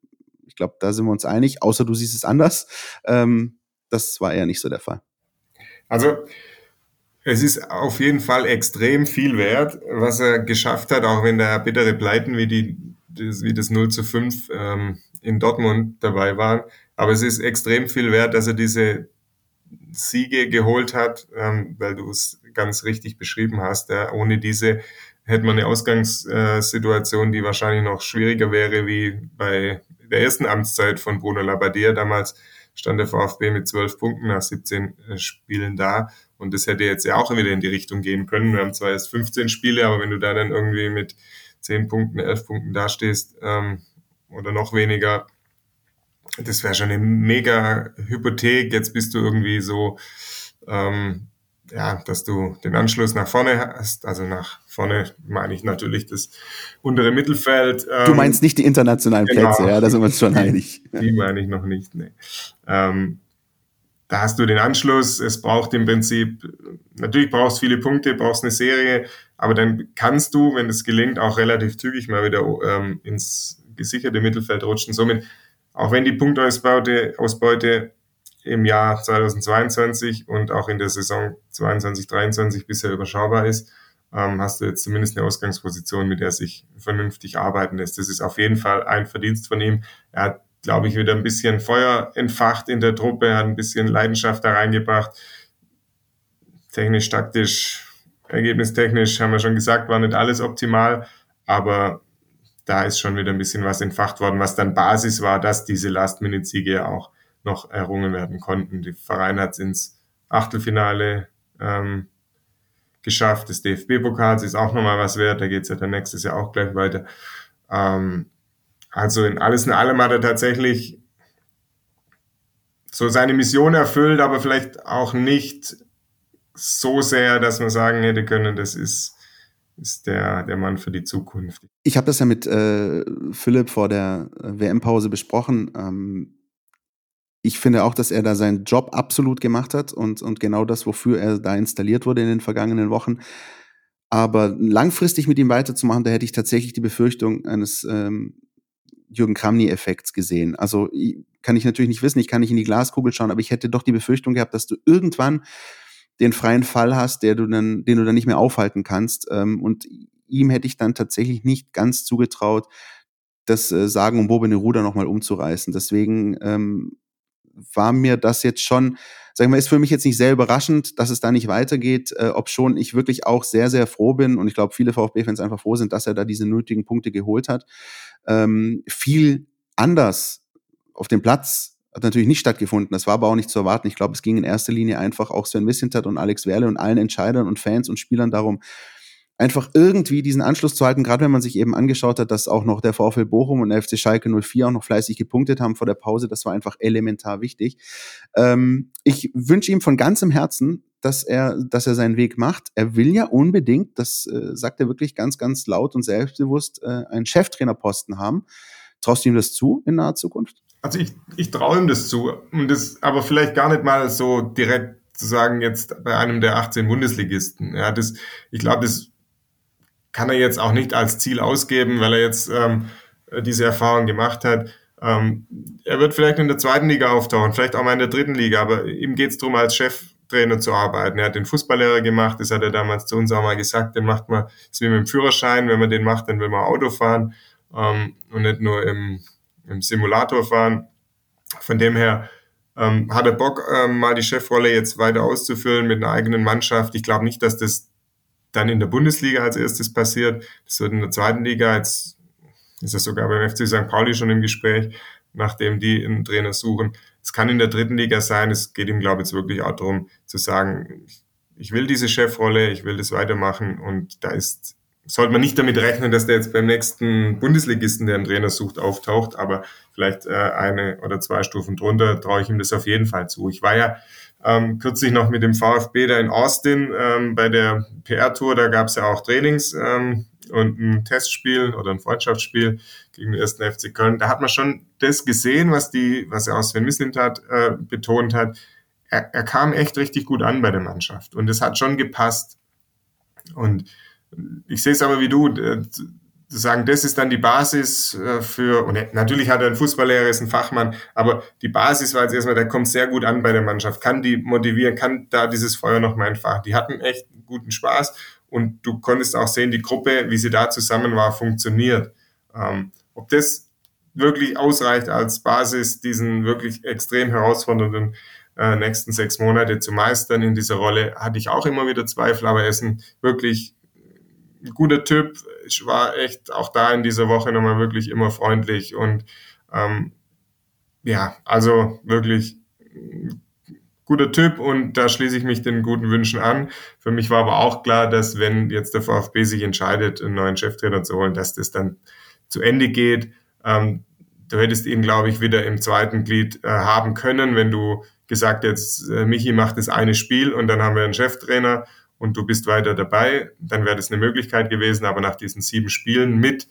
ich glaube, da sind wir uns einig, außer du siehst es anders. Ähm, das war eher nicht so der Fall. Also, es ist auf jeden Fall extrem viel wert, was er geschafft hat, auch wenn da bittere Pleiten wie, die, wie das null zu fünf ähm, in Dortmund dabei waren. Aber es ist extrem viel wert, dass er diese Siege geholt hat, ähm, weil du es ganz richtig beschrieben hast. Ja. Ohne diese hätte man eine Ausgangssituation, die wahrscheinlich noch schwieriger wäre, wie bei der ersten Amtszeit von Bruno Labbadia. Damals stand der VfB mit zwölf Punkten nach siebzehn Spielen da. Und das hätte jetzt ja auch wieder in die Richtung gehen können. Wir haben zwar erst fünfzehn Spiele, aber wenn du da dann irgendwie mit zehn Punkten, elf Punkten dastehst ähm, oder noch weniger, das wäre schon eine mega Hypothek. Jetzt bist du irgendwie so, ähm, ja, dass du den Anschluss nach vorne hast. Also nach vorne meine ich natürlich das untere Mittelfeld. Ähm, du meinst nicht die internationalen genau, Plätze, ja, da sind wir uns schon einig. Die meine ich noch nicht, nee. Ähm, Da hast du den Anschluss, es braucht im Prinzip, natürlich brauchst du viele Punkte, brauchst eine Serie, aber dann kannst du, wenn es gelingt, auch relativ zügig mal wieder ähm, ins gesicherte Mittelfeld rutschen. Somit, auch wenn die Punktausbeute Ausbeute im Jahr zweitausendzweiundzwanzig und auch in der Saison zweiundzwanzig dreiundzwanzig bisher überschaubar ist, ähm, hast du jetzt zumindest eine Ausgangsposition, mit der sich vernünftig arbeiten lässt. Das ist auf jeden Fall ein Verdienst von ihm. Er hat, glaube ich, wieder ein bisschen Feuer entfacht in der Truppe, hat ein bisschen Leidenschaft da reingebracht. Technisch, taktisch, ergebnistechnisch, haben wir schon gesagt, war nicht alles optimal, aber da ist schon wieder ein bisschen was entfacht worden, was dann Basis war, dass diese Last-Minute-Siege auch noch errungen werden konnten. Der Verein hat es ins Achtelfinale ähm, geschafft, des D F B-Pokals ist auch nochmal was wert, da geht es ja dann nächstes Jahr auch gleich weiter. Ähm, also in alles in allem hat er tatsächlich so seine Mission erfüllt, aber vielleicht auch nicht so sehr, dass man sagen hätte können, das ist, ist der, der Mann für die Zukunft. Ich habe das ja mit äh, Philipp vor der W M-Pause besprochen. Ähm, ich finde auch, dass er da seinen Job absolut gemacht hat und, und genau das, wofür er da installiert wurde in den vergangenen Wochen. Aber langfristig mit ihm weiterzumachen, da hätte ich tatsächlich die Befürchtung eines ähm, Jürgen Kramny-Effekts gesehen. Also ich, kann ich natürlich nicht wissen, ich kann nicht in die Glaskugel schauen, aber ich hätte doch die Befürchtung gehabt, dass du irgendwann den freien Fall hast, der du dann, den du dann nicht mehr aufhalten kannst. Und ihm hätte ich dann tatsächlich nicht ganz zugetraut, das Sagen und Bobene Ruder nochmal umzureißen. Deswegen ähm, war mir das jetzt schon, sagen wir, ist für mich jetzt nicht sehr überraschend, dass es da nicht weitergeht, äh, ob schon ich wirklich auch sehr, sehr froh bin. Und ich glaube, viele VfB-Fans einfach froh sind, dass er da diese nötigen Punkte geholt hat. Ähm, viel anders auf dem Platz hat natürlich nicht stattgefunden, das war aber auch nicht zu erwarten. Ich glaube, es ging in erster Linie einfach auch Sven Mislintat und Alex Wehrle und allen Entscheidern und Fans und Spielern darum, einfach irgendwie diesen Anschluss zu halten, gerade wenn man sich eben angeschaut hat, dass auch noch der VfL Bochum und der F C Schalke null vier auch noch fleißig gepunktet haben vor der Pause, das war einfach elementar wichtig. Ähm, ich wünsche ihm von ganzem Herzen, dass er, dass er seinen Weg macht. Er will ja unbedingt, das äh, sagt er wirklich ganz, ganz laut und selbstbewusst, äh, einen Cheftrainerposten haben. Traust du ihm das zu in naher Zukunft? Also ich, ich traue ihm das zu, und das aber vielleicht gar nicht mal so direkt zu sagen jetzt bei einem der achtzehn Bundesligisten. Ja, das, ich glaube, das kann er jetzt auch nicht als Ziel ausgeben, weil er jetzt ähm, diese Erfahrung gemacht hat. Ähm, er wird vielleicht in der zweiten Liga auftauchen, vielleicht auch mal in der dritten Liga, aber ihm geht es darum, als Cheftrainer zu arbeiten. Er hat den Fußballlehrer gemacht, das hat er damals zu uns auch mal gesagt, den macht man, ist wie mit dem Führerschein, wenn man den macht, dann will man Auto fahren ähm, und nicht nur im im Simulator fahren. Von dem her ähm, hat er Bock, ähm, mal die Chefrolle jetzt weiter auszufüllen mit einer eigenen Mannschaft. Ich glaube nicht, dass das dann in der Bundesliga als erstes passiert. Das wird in der zweiten Liga, jetzt ist das sogar beim F C Sankt Pauli schon im Gespräch, nachdem die einen Trainer suchen. Es kann in der dritten Liga sein. Es geht ihm, glaube ich, wirklich auch darum zu sagen, ich will diese Chefrolle, ich will das weitermachen, und da ist sollte man nicht damit rechnen, dass der jetzt beim nächsten Bundesligisten, der einen Trainer sucht, auftaucht, aber vielleicht äh, eine oder zwei Stufen drunter traue ich ihm das auf jeden Fall zu. Ich war ja ähm, kürzlich noch mit dem VfB da in Austin ähm, bei der P R-Tour, da gab es ja auch Trainings ähm, und ein Testspiel oder ein Freundschaftsspiel gegen den ersten F C Köln. Da hat man schon das gesehen, was die, was er auch Sven Mislintat äh, betont hat. Er, er kam echt richtig gut an bei der Mannschaft, und es hat schon gepasst. Und ich sehe es aber wie du, äh, zu sagen, das ist dann die Basis äh, für, und natürlich hat er einen Fußballlehrer, ist ein Fachmann, aber die Basis war jetzt erstmal, der kommt sehr gut an bei der Mannschaft, kann die motivieren, kann da dieses Feuer nochmal entfachen. Die hatten echt guten Spaß, und du konntest auch sehen, die Gruppe, wie sie da zusammen war, funktioniert. Ähm, ob das wirklich ausreicht als Basis, diesen wirklich extrem herausfordernden äh, nächsten sechs Monate zu meistern in dieser Rolle, hatte ich auch immer wieder Zweifel, aber er ist ein wirklich ein guter Typ. Ich war echt auch da in dieser Woche nochmal wirklich immer freundlich, und ähm, ja, also wirklich guter Typ, und da schließe ich mich den guten Wünschen an. Für mich war aber auch klar, dass wenn jetzt der VfB sich entscheidet, einen neuen Cheftrainer zu holen, dass das dann zu Ende geht. Ähm, du hättest ihn, glaube ich, wieder im zweiten Glied äh, haben können, wenn du gesagt hättest, äh, Michi macht das eine Spiel und dann haben wir einen Cheftrainer und du bist weiter dabei, dann wäre das eine Möglichkeit gewesen. Aber nach diesen sieben Spielen mit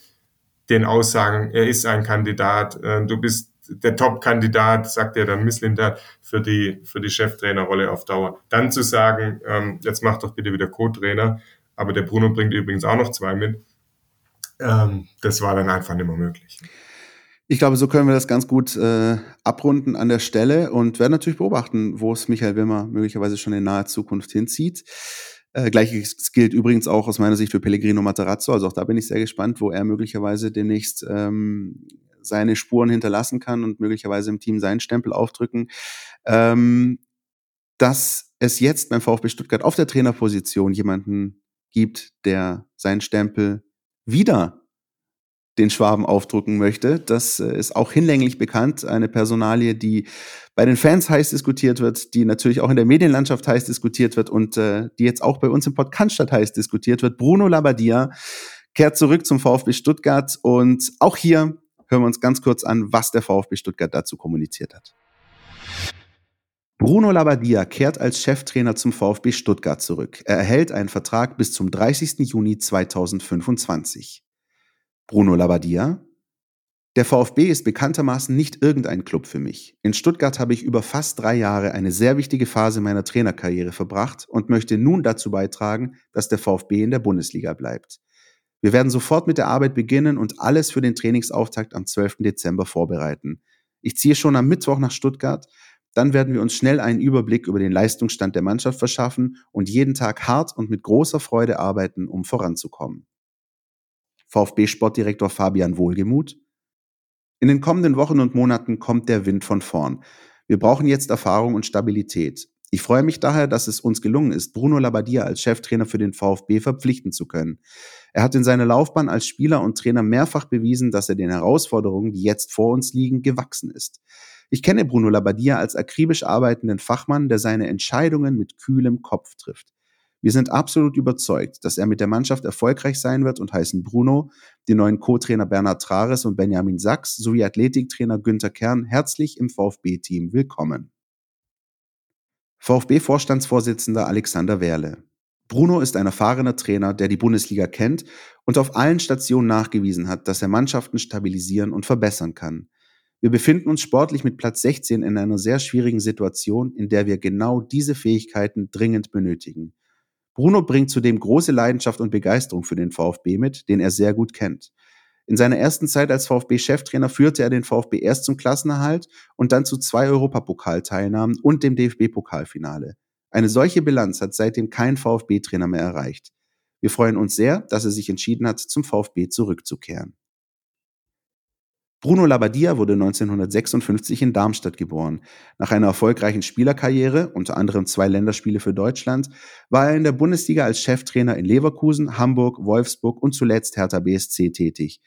den Aussagen, er ist ein Kandidat, äh, du bist der Top-Kandidat, sagt er dann Mislintat, für die für die Cheftrainerrolle auf Dauer. Dann zu sagen, ähm, jetzt mach doch bitte wieder Co-Trainer, aber der Bruno bringt übrigens auch noch zwei mit, ähm, das war dann einfach nicht mehr möglich. Ich glaube, so können wir das ganz gut äh, abrunden an der Stelle und werden natürlich beobachten, wo es Michael Wimmer möglicherweise schon in naher Zukunft hinzieht. Äh, Gleiches gilt übrigens auch aus meiner Sicht für Pellegrino Matarazzo. Also auch da bin ich sehr gespannt, wo er möglicherweise demnächst ähm, seine Spuren hinterlassen kann und möglicherweise im Team seinen Stempel aufdrücken. Ähm, dass es jetzt beim VfB Stuttgart auf der Trainerposition jemanden gibt, der seinen Stempel wieder den Schwaben aufdrücken möchte. Das ist auch hinlänglich bekannt. Eine Personalie, die bei den Fans heiß diskutiert wird, die natürlich auch in der Medienlandschaft heiß diskutiert wird und äh, die jetzt auch bei uns im PodCannstatt heiß diskutiert wird. Bruno Labbadia kehrt zurück zum VfB Stuttgart und auch hier hören wir uns ganz kurz an, was der VfB Stuttgart dazu kommuniziert hat. Bruno Labbadia kehrt als Cheftrainer zum VfB Stuttgart zurück. Er erhält einen Vertrag bis zum dreißigsten Juni zweitausendfünfundzwanzig. Bruno Labbadia: Der VfB ist bekanntermaßen nicht irgendein Club für mich. In Stuttgart habe ich über fast drei Jahre eine sehr wichtige Phase meiner Trainerkarriere verbracht und möchte nun dazu beitragen, dass der VfB in der Bundesliga bleibt. Wir werden sofort mit der Arbeit beginnen und alles für den Trainingsauftakt am zwölften Dezember vorbereiten. Ich ziehe schon am Mittwoch nach Stuttgart, dann werden wir uns schnell einen Überblick über den Leistungsstand der Mannschaft verschaffen und jeden Tag hart und mit großer Freude arbeiten, um voranzukommen. VfB-Sportdirektor Fabian Wohlgemuth: In den kommenden Wochen und Monaten kommt der Wind von vorn. Wir brauchen jetzt Erfahrung und Stabilität. Ich freue mich daher, dass es uns gelungen ist, Bruno Labbadia als Cheftrainer für den VfB verpflichten zu können. Er hat in seiner Laufbahn als Spieler und Trainer mehrfach bewiesen, dass er den Herausforderungen, die jetzt vor uns liegen, gewachsen ist. Ich kenne Bruno Labbadia als akribisch arbeitenden Fachmann, der seine Entscheidungen mit kühlem Kopf trifft. Wir sind absolut überzeugt, dass er mit der Mannschaft erfolgreich sein wird und heißen Bruno, den neuen Co-Trainer Bernhard Trares und Benjamin Sachs sowie Athletiktrainer Günter Kern herzlich im VfB-Team willkommen. VfB-Vorstandsvorsitzender Alexander Wehrle: Bruno ist ein erfahrener Trainer, der die Bundesliga kennt und auf allen Stationen nachgewiesen hat, dass er Mannschaften stabilisieren und verbessern kann. Wir befinden uns sportlich mit Platz sechzehn in einer sehr schwierigen Situation, in der wir genau diese Fähigkeiten dringend benötigen. Bruno bringt zudem große Leidenschaft und Begeisterung für den VfB mit, den er sehr gut kennt. In seiner ersten Zeit als VfB-Cheftrainer führte er den VfB erst zum Klassenerhalt und dann zu zwei Europapokalteilnahmen und dem D F B-Pokalfinale. Eine solche Bilanz hat seitdem kein VfB-Trainer mehr erreicht. Wir freuen uns sehr, dass er sich entschieden hat, zum VfB zurückzukehren. Bruno Labbadia wurde neunzehnhundertsechsundfünfzig in Darmstadt geboren. Nach einer erfolgreichen Spielerkarriere, unter anderem zwei Länderspiele für Deutschland, war er in der Bundesliga als Cheftrainer in Leverkusen, Hamburg, Wolfsburg und zuletzt Hertha B S C tätig.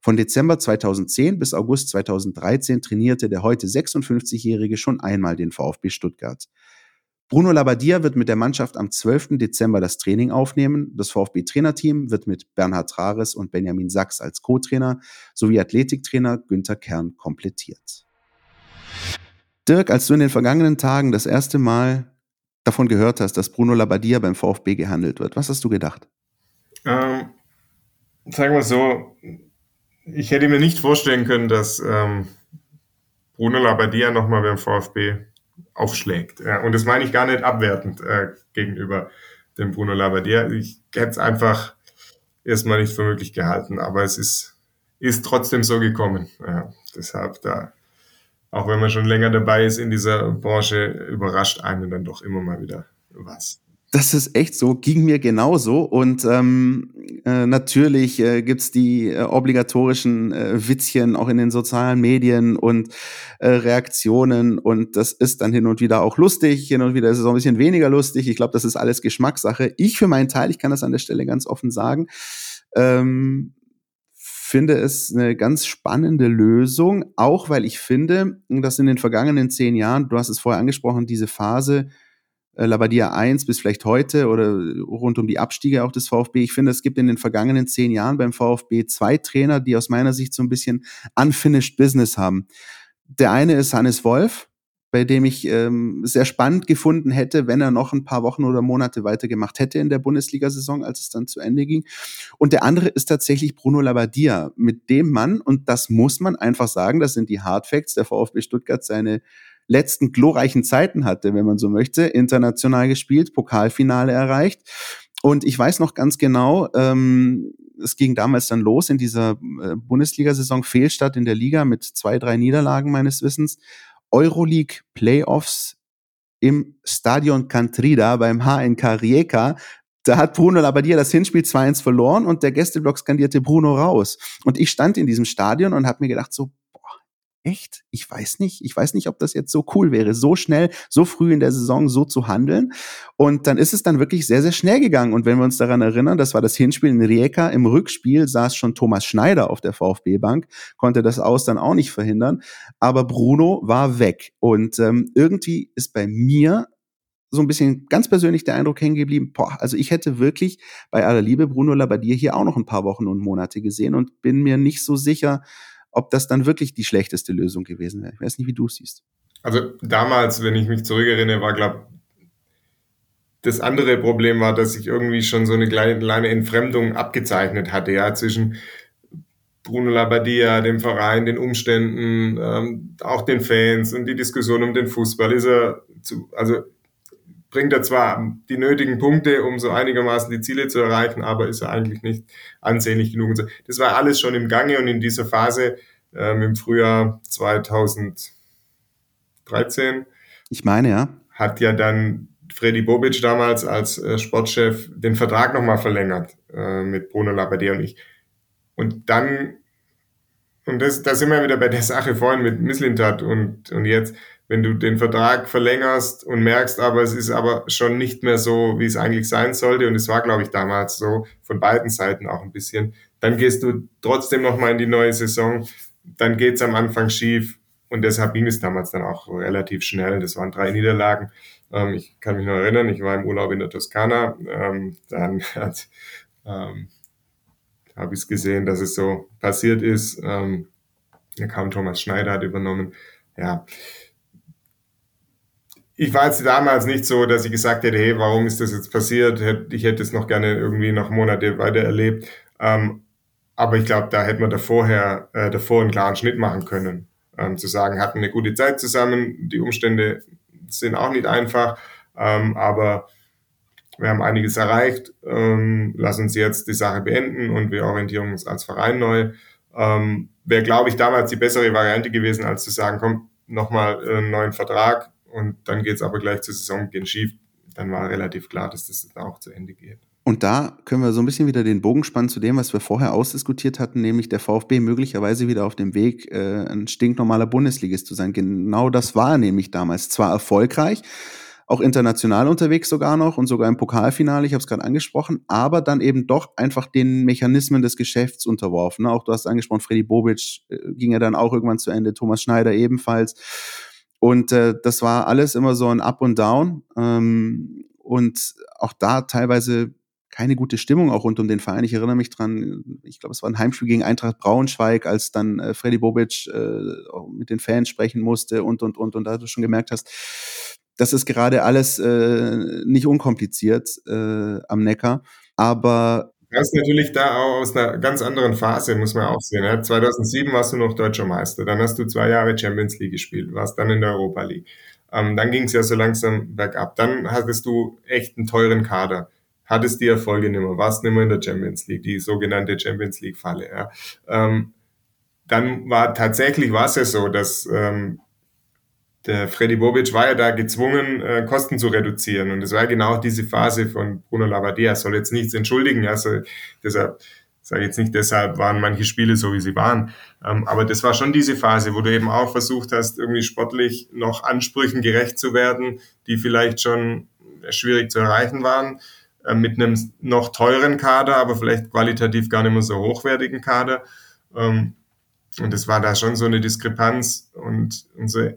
Von Dezember zweitausendzehn bis August zweitausenddreizehn trainierte der heute sechsundfünfzigjährige schon einmal den VfB Stuttgart. Bruno Labbadia wird mit der Mannschaft am zwölften Dezember das Training aufnehmen. Das VfB-Trainerteam wird mit Bernhard Trares und Benjamin Sachs als Co-Trainer sowie Athletiktrainer Günter Kern komplettiert. Dirk, als du in den vergangenen Tagen das erste Mal davon gehört hast, dass Bruno Labbadia beim VfB gehandelt wird, was hast du gedacht? Ähm, sagen wir so, ich hätte mir nicht vorstellen können, dass ähm, Bruno Labbadia nochmal beim VfB aufschlägt. Und das meine ich gar nicht abwertend äh, gegenüber dem Bruno Labbadia. Ich hätte es einfach erstmal nicht für möglich gehalten, aber es ist, ist trotzdem so gekommen. Ja, deshalb, da, auch wenn man schon länger dabei ist in dieser Branche, überrascht einen dann doch immer mal wieder was. Das ist echt so, ging mir genauso und ähm, äh, natürlich äh, gibt's die äh, obligatorischen äh, Witzchen auch in den sozialen Medien und äh, Reaktionen und das ist dann hin und wieder auch lustig, hin und wieder ist es auch ein bisschen weniger lustig. Ich glaube, das ist alles Geschmackssache. Ich für meinen Teil, ich kann das an der Stelle ganz offen sagen, ähm, finde es eine ganz spannende Lösung, auch weil ich finde, dass in den vergangenen zehn Jahren, du hast es vorher angesprochen, diese Phase Labbadia eins bis vielleicht heute oder rund um die Abstiege auch des VfB. Ich finde, es gibt in den vergangenen zehn Jahren beim VfB zwei Trainer, die aus meiner Sicht so ein bisschen unfinished business haben. Der eine ist Hannes Wolf, bei dem ich ähm, sehr spannend gefunden hätte, wenn er noch ein paar Wochen oder Monate weitergemacht hätte in der Bundesliga-Saison, als es dann zu Ende ging. Und der andere ist tatsächlich Bruno Labbadia. Mit dem Mann, und das muss man einfach sagen, das sind die Hardfacts, der VfB Stuttgart seine letzten glorreichen Zeiten hatte, wenn man so möchte, international gespielt, Pokalfinale erreicht. Und ich weiß noch ganz genau, ähm, es ging damals dann los in dieser Bundesliga-Saison, Fehlstart in der Liga mit zwei, drei Niederlagen meines Wissens. Euroleague-Playoffs im Stadion Kantrida beim H N K Rijeka. Da hat Bruno Labbadia das Hinspiel zwei eins verloren und der Gästeblock skandierte Bruno raus. Und ich stand in diesem Stadion und habe mir gedacht so, boah, echt? Ich weiß nicht. Ich weiß nicht, ob das jetzt so cool wäre, so schnell, so früh in der Saison so zu handeln. Und dann ist es dann wirklich sehr, sehr schnell gegangen. Und wenn wir uns daran erinnern, das war das Hinspiel in Rijeka. Im Rückspiel saß schon Thomas Schneider auf der VfB-Bank, konnte das Aus dann auch nicht verhindern. Aber Bruno war weg. Und ähm, irgendwie ist bei mir so ein bisschen ganz persönlich der Eindruck hängen geblieben, boah, also ich hätte wirklich bei aller Liebe Bruno Labbadia hier auch noch ein paar Wochen und Monate gesehen und bin mir nicht so sicher, ob das dann wirklich die schlechteste Lösung gewesen wäre. Ich weiß nicht, wie du es siehst. Also damals, wenn ich mich zurückerinnere, war, glaube ich, das andere Problem war, dass ich irgendwie schon so eine kleine Entfremdung abgezeichnet hatte, ja, zwischen Bruno Labbadia, dem Verein, den Umständen, ähm, auch den Fans und die Diskussion um den Fußball. Ist er zu, also bringt er zwar die nötigen Punkte, um so einigermaßen die Ziele zu erreichen, aber ist er eigentlich nicht ansehnlich genug. Das war alles schon im Gange und in dieser Phase ähm, im Frühjahr zweitausenddreizehn, ich meine, ja, hat ja dann Fredi Bobic damals als äh, Sportchef den Vertrag nochmal verlängert äh, mit Bruno Labbadia und ich. Und dann, und das, da sind wir wieder bei der Sache vorhin mit Mislintat und, und jetzt, wenn du den Vertrag verlängerst und merkst, aber es ist aber schon nicht mehr so, wie es eigentlich sein sollte, und es war, glaube ich, damals so, von beiden Seiten auch ein bisschen, dann gehst du trotzdem nochmal in die neue Saison, dann geht's am Anfang schief, und deshalb ging es damals dann auch relativ schnell, das waren drei Niederlagen, ähm, ich kann mich noch erinnern, ich war im Urlaub in der Toskana, ähm, dann hat, ähm, habe ich es gesehen, dass es so passiert ist, ähm, da kam Thomas Schneider, hat übernommen, ja. Ich war jetzt damals nicht so, dass ich gesagt hätte, hey, warum ist das jetzt passiert? Ich hätte es noch gerne irgendwie noch Monate weiter erlebt. Ähm, aber ich glaube, da hätte man davorher, äh, davor einen klaren Schnitt machen können. Ähm, zu sagen, hatten eine gute Zeit zusammen, die Umstände sind auch nicht einfach, ähm, aber wir haben einiges erreicht. Ähm, lass uns jetzt die Sache beenden und wir orientieren uns als Verein neu. Ähm, wäre, glaube ich, damals die bessere Variante gewesen, als zu sagen, komm, nochmal äh, einen neuen Vertrag. Und dann geht es aber gleich zur Saison, gehen schief. Dann war relativ klar, dass das dann auch zu Ende geht. Und da können wir so ein bisschen wieder den Bogen spannen zu dem, was wir vorher ausdiskutiert hatten, nämlich der VfB möglicherweise wieder auf dem Weg, äh, ein stinknormaler Bundesligist zu sein. Genau das war nämlich damals zwar erfolgreich, auch international unterwegs sogar noch und sogar im Pokalfinale, ich habe es gerade angesprochen, aber dann eben doch einfach den Mechanismen des Geschäfts unterworfen. Auch du hast angesprochen, Fredi Bobic äh, ging ja dann auch irgendwann zu Ende, Thomas Schneider ebenfalls. Und äh, das war alles immer so ein Up und Down, ähm, und auch da teilweise keine gute Stimmung auch rund um den Verein. Ich erinnere mich dran, ich glaube, es war ein Heimspiel gegen Eintracht Braunschweig, als dann äh, Fredi Bobic äh, mit den Fans sprechen musste und, und, und, und da du schon gemerkt hast, das ist gerade alles äh, nicht unkompliziert äh, am Neckar, aber... Das ist natürlich da auch aus einer ganz anderen Phase, muss man auch sehen. Ne? zweitausendsieben warst du noch deutscher Meister, dann hast du zwei Jahre Champions League gespielt, warst dann in der Europa League. Ähm, dann ging es ja so langsam bergab. Dann hattest du echt einen teuren Kader, hattest die Erfolge nicht mehr, warst nicht mehr in der Champions League, die sogenannte Champions League-Falle. Ja? Ähm, dann war tatsächlich war es ja so, dass ähm, der Fredi Bobic war ja da gezwungen, äh, Kosten zu reduzieren. Und das war ja genau diese Phase von Bruno Labbadia. Soll jetzt nichts entschuldigen. Also deshalb, sage jetzt nicht, deshalb waren manche Spiele so, wie sie waren. Ähm, aber das war schon diese Phase, wo du eben auch versucht hast, irgendwie sportlich noch Ansprüchen gerecht zu werden, die vielleicht schon schwierig zu erreichen waren, äh, mit einem noch teuren Kader, aber vielleicht qualitativ gar nicht mehr so hochwertigen Kader. Ähm, und das war da schon so eine Diskrepanz und, und so.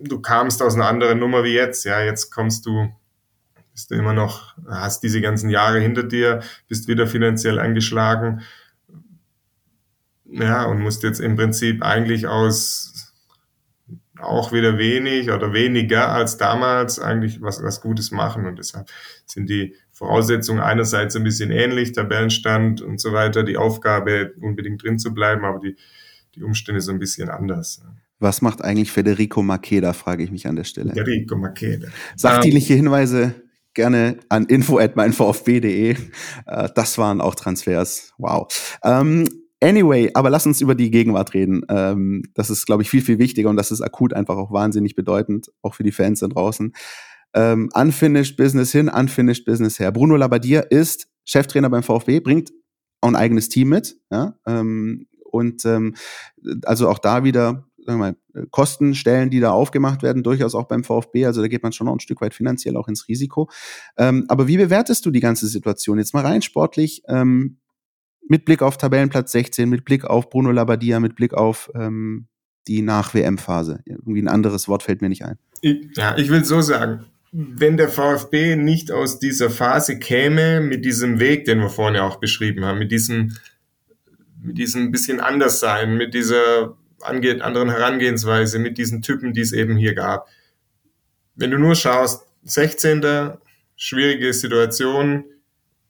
Du kamst aus einer anderen Nummer wie jetzt, ja, jetzt kommst du, bist du immer noch, hast diese ganzen Jahre hinter dir, bist wieder finanziell angeschlagen, ja, und musst jetzt im Prinzip eigentlich aus auch wieder wenig oder weniger als damals eigentlich was, was Gutes machen, und deshalb sind die Voraussetzungen einerseits ein bisschen ähnlich, Tabellenstand und so weiter, die Aufgabe unbedingt drin zu bleiben, aber die, die Umstände so ein bisschen anders. Was macht eigentlich Federico Makeda, frage ich mich an der Stelle. Federico Makeda. Sachdienliche um, Hinweise gerne an info at mein VfB punkt de. Äh, das waren auch Transfers. Wow. Ähm, anyway, aber lass uns über die Gegenwart reden. Ähm, das ist, glaube ich, viel, viel wichtiger und das ist akut einfach auch wahnsinnig bedeutend, auch für die Fans da draußen. Ähm, unfinished Business hin, unfinished Business her. Bruno Labbadia ist Cheftrainer beim VfB, bringt auch ein eigenes Team mit. Ja? Ähm, und ähm, also auch da wieder sagen wir mal, Kostenstellen, die da aufgemacht werden, durchaus auch beim VfB. Also da geht man schon noch ein Stück weit finanziell auch ins Risiko. Ähm, aber wie bewertest du die ganze Situation jetzt mal rein sportlich, ähm, mit Blick auf Tabellenplatz sechzehn, mit Blick auf Bruno Labbadia, mit Blick auf ähm, die Nach-W M-Phase? Irgendwie ein anderes Wort fällt mir nicht ein. Ich, ja, ich will so sagen, wenn der VfB nicht aus dieser Phase käme, mit diesem Weg, den wir vorhin ja auch beschrieben haben, mit diesem, mit diesem bisschen anders sein, mit dieser angeht, anderen Herangehensweise, mit diesen Typen, die es eben hier gab. Wenn du nur schaust, sechzehnten schwierige Situation,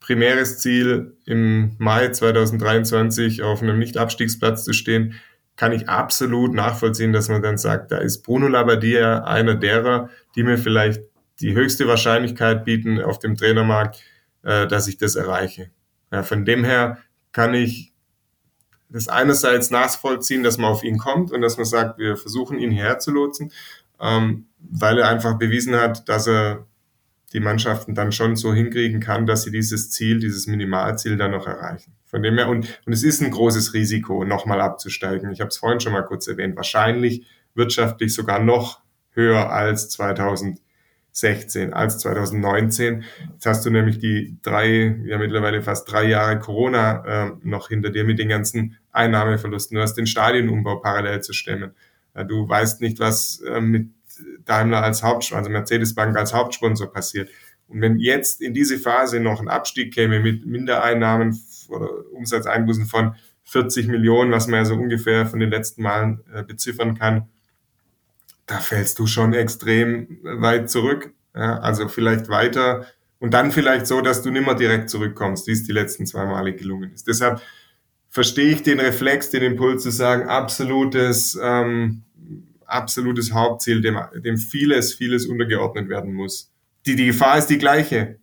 primäres Ziel im Mai zwanzig dreiundzwanzig auf einem Nicht-Abstiegsplatz zu stehen, kann ich absolut nachvollziehen, dass man dann sagt, da ist Bruno Labbadia einer derer, die mir vielleicht die höchste Wahrscheinlichkeit bieten auf dem Trainermarkt, äh, dass ich das erreiche. Ja, von dem her kann ich das einerseits nachvollziehen, dass man auf ihn kommt und dass man sagt, wir versuchen ihn hierher zu lotsen, ähm, weil er einfach bewiesen hat, dass er die Mannschaften dann schon so hinkriegen kann, dass sie dieses Ziel, dieses Minimalziel dann noch erreichen. Von dem her, und, und es ist ein großes Risiko, nochmal abzusteigen. Ich habe es vorhin schon mal kurz erwähnt, wahrscheinlich wirtschaftlich sogar noch höher als zweitausendsechzehn, als zweitausendneunzehn. Jetzt hast du nämlich die drei, ja mittlerweile fast drei Jahre Corona äh, noch hinter dir mit den ganzen Einnahmeverlusten. Du hast den Stadionumbau parallel zu stemmen. Äh, du weißt nicht, was äh, mit Daimler als Hauptsponsor, also Mercedes-Bank als Hauptsponsor passiert. Und wenn jetzt in diese Phase noch ein Abstieg käme mit Mindereinnahmen oder Umsatzeinbußen von vierzig Millionen, was man ja so ungefähr von den letzten Malen äh, beziffern kann, da fällst du schon extrem weit zurück. Ja, also vielleicht weiter und dann vielleicht so, dass du nicht mehr direkt zurückkommst, wie es die letzten zwei Male gelungen ist. Deshalb verstehe ich den Reflex, den Impuls zu sagen, absolutes ähm, absolutes Hauptziel, dem, dem vieles, vieles untergeordnet werden muss. Die, die Gefahr ist die gleiche,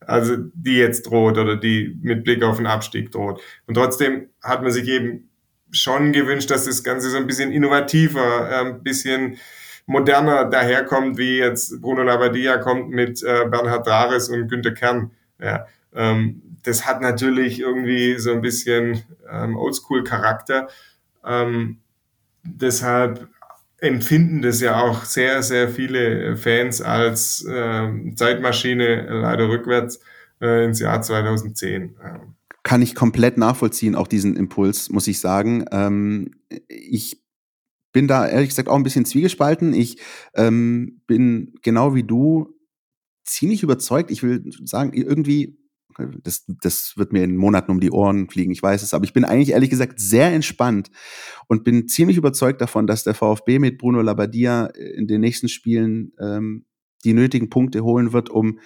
also die jetzt droht oder die mit Blick auf den Abstieg droht. Und trotzdem hat man sich eben schon gewünscht, dass das Ganze so ein bisschen innovativer, ein bisschen moderner daherkommt, wie jetzt Bruno Labbadia kommt mit Bernhard Trares und Günter Kern. Ja, das hat natürlich irgendwie so ein bisschen Oldschool-Charakter. Deshalb empfinden das ja auch sehr, sehr viele Fans als äh, Zeitmaschine, leider rückwärts, äh, ins Jahr zweitausendzehn. Kann ich komplett nachvollziehen, auch diesen Impuls, muss ich sagen. Ähm, ich bin da ehrlich gesagt auch ein bisschen zwiegespalten. Ich ähm, bin genau wie du ziemlich überzeugt. Ich will sagen, irgendwie, das, das wird mir in Monaten um die Ohren fliegen, ich weiß es, aber ich bin eigentlich ehrlich gesagt sehr entspannt und bin ziemlich überzeugt davon, dass der VfB mit Bruno Labbadia in den nächsten Spielen ähm, die nötigen Punkte holen wird, um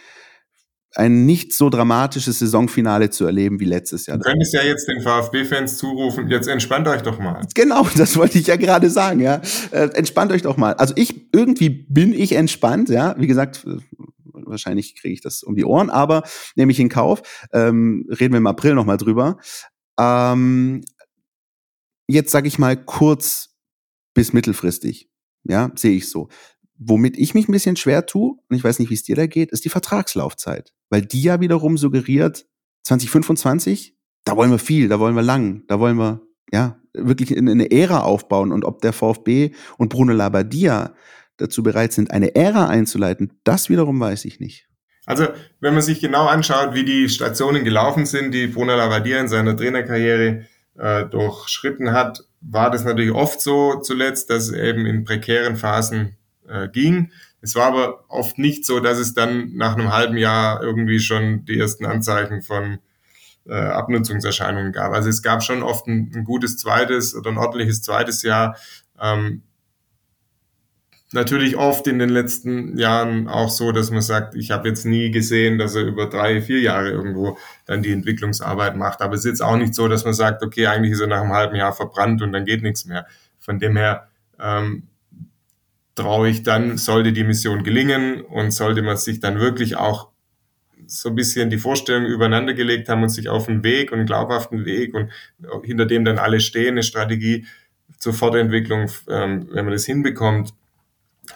ein nicht so dramatisches Saisonfinale zu erleben wie letztes Jahr. Du könntest ja jetzt den VfB-Fans zurufen, jetzt entspannt euch doch mal. Genau, das wollte ich ja gerade sagen, ja. Äh, entspannt euch doch mal. Also ich, irgendwie bin ich entspannt, ja, wie gesagt, wahrscheinlich kriege ich das um die Ohren, aber nehme ich in Kauf. Ähm, reden wir im April nochmal drüber. Ähm, jetzt sage ich mal kurz bis mittelfristig. Ja, sehe ich so. Womit ich mich ein bisschen schwer tue, und ich weiß nicht, wie es dir da geht, ist die Vertragslaufzeit. Weil die ja wiederum suggeriert, zwanzig fünfundzwanzig, da wollen wir viel, da wollen wir lang, da wollen wir ja wirklich eine Ära aufbauen. Und ob der VfB und Bruno Labbadia dazu bereit sind, eine Ära einzuleiten, das wiederum weiß ich nicht. Also, wenn man sich genau anschaut, wie die Stationen gelaufen sind, die Bruno Labbadia in seiner Trainerkarriere äh, durchschritten hat, war das natürlich oft so zuletzt, dass es eben in prekären Phasen äh, ging. Es war aber oft nicht so, dass es dann nach einem halben Jahr irgendwie schon die ersten Anzeichen von äh, Abnutzungserscheinungen gab. Also es gab schon oft ein, ein gutes zweites oder ein ordentliches zweites Jahr, ähm, natürlich oft in den letzten Jahren auch so, dass man sagt, ich habe jetzt nie gesehen, dass er über drei, vier Jahre irgendwo dann die Entwicklungsarbeit macht. Aber es ist jetzt auch nicht so, dass man sagt, okay, eigentlich ist er nach einem halben Jahr verbrannt und dann geht nichts mehr. Von dem her ähm, traue ich dann, sollte die Mission gelingen und sollte man sich dann wirklich auch so ein bisschen die Vorstellungen übereinander gelegt haben und sich auf einen Weg und einen glaubhaften Weg und hinter dem dann alle stehen, eine Strategie zur Fortentwicklung, ähm, wenn man das hinbekommt,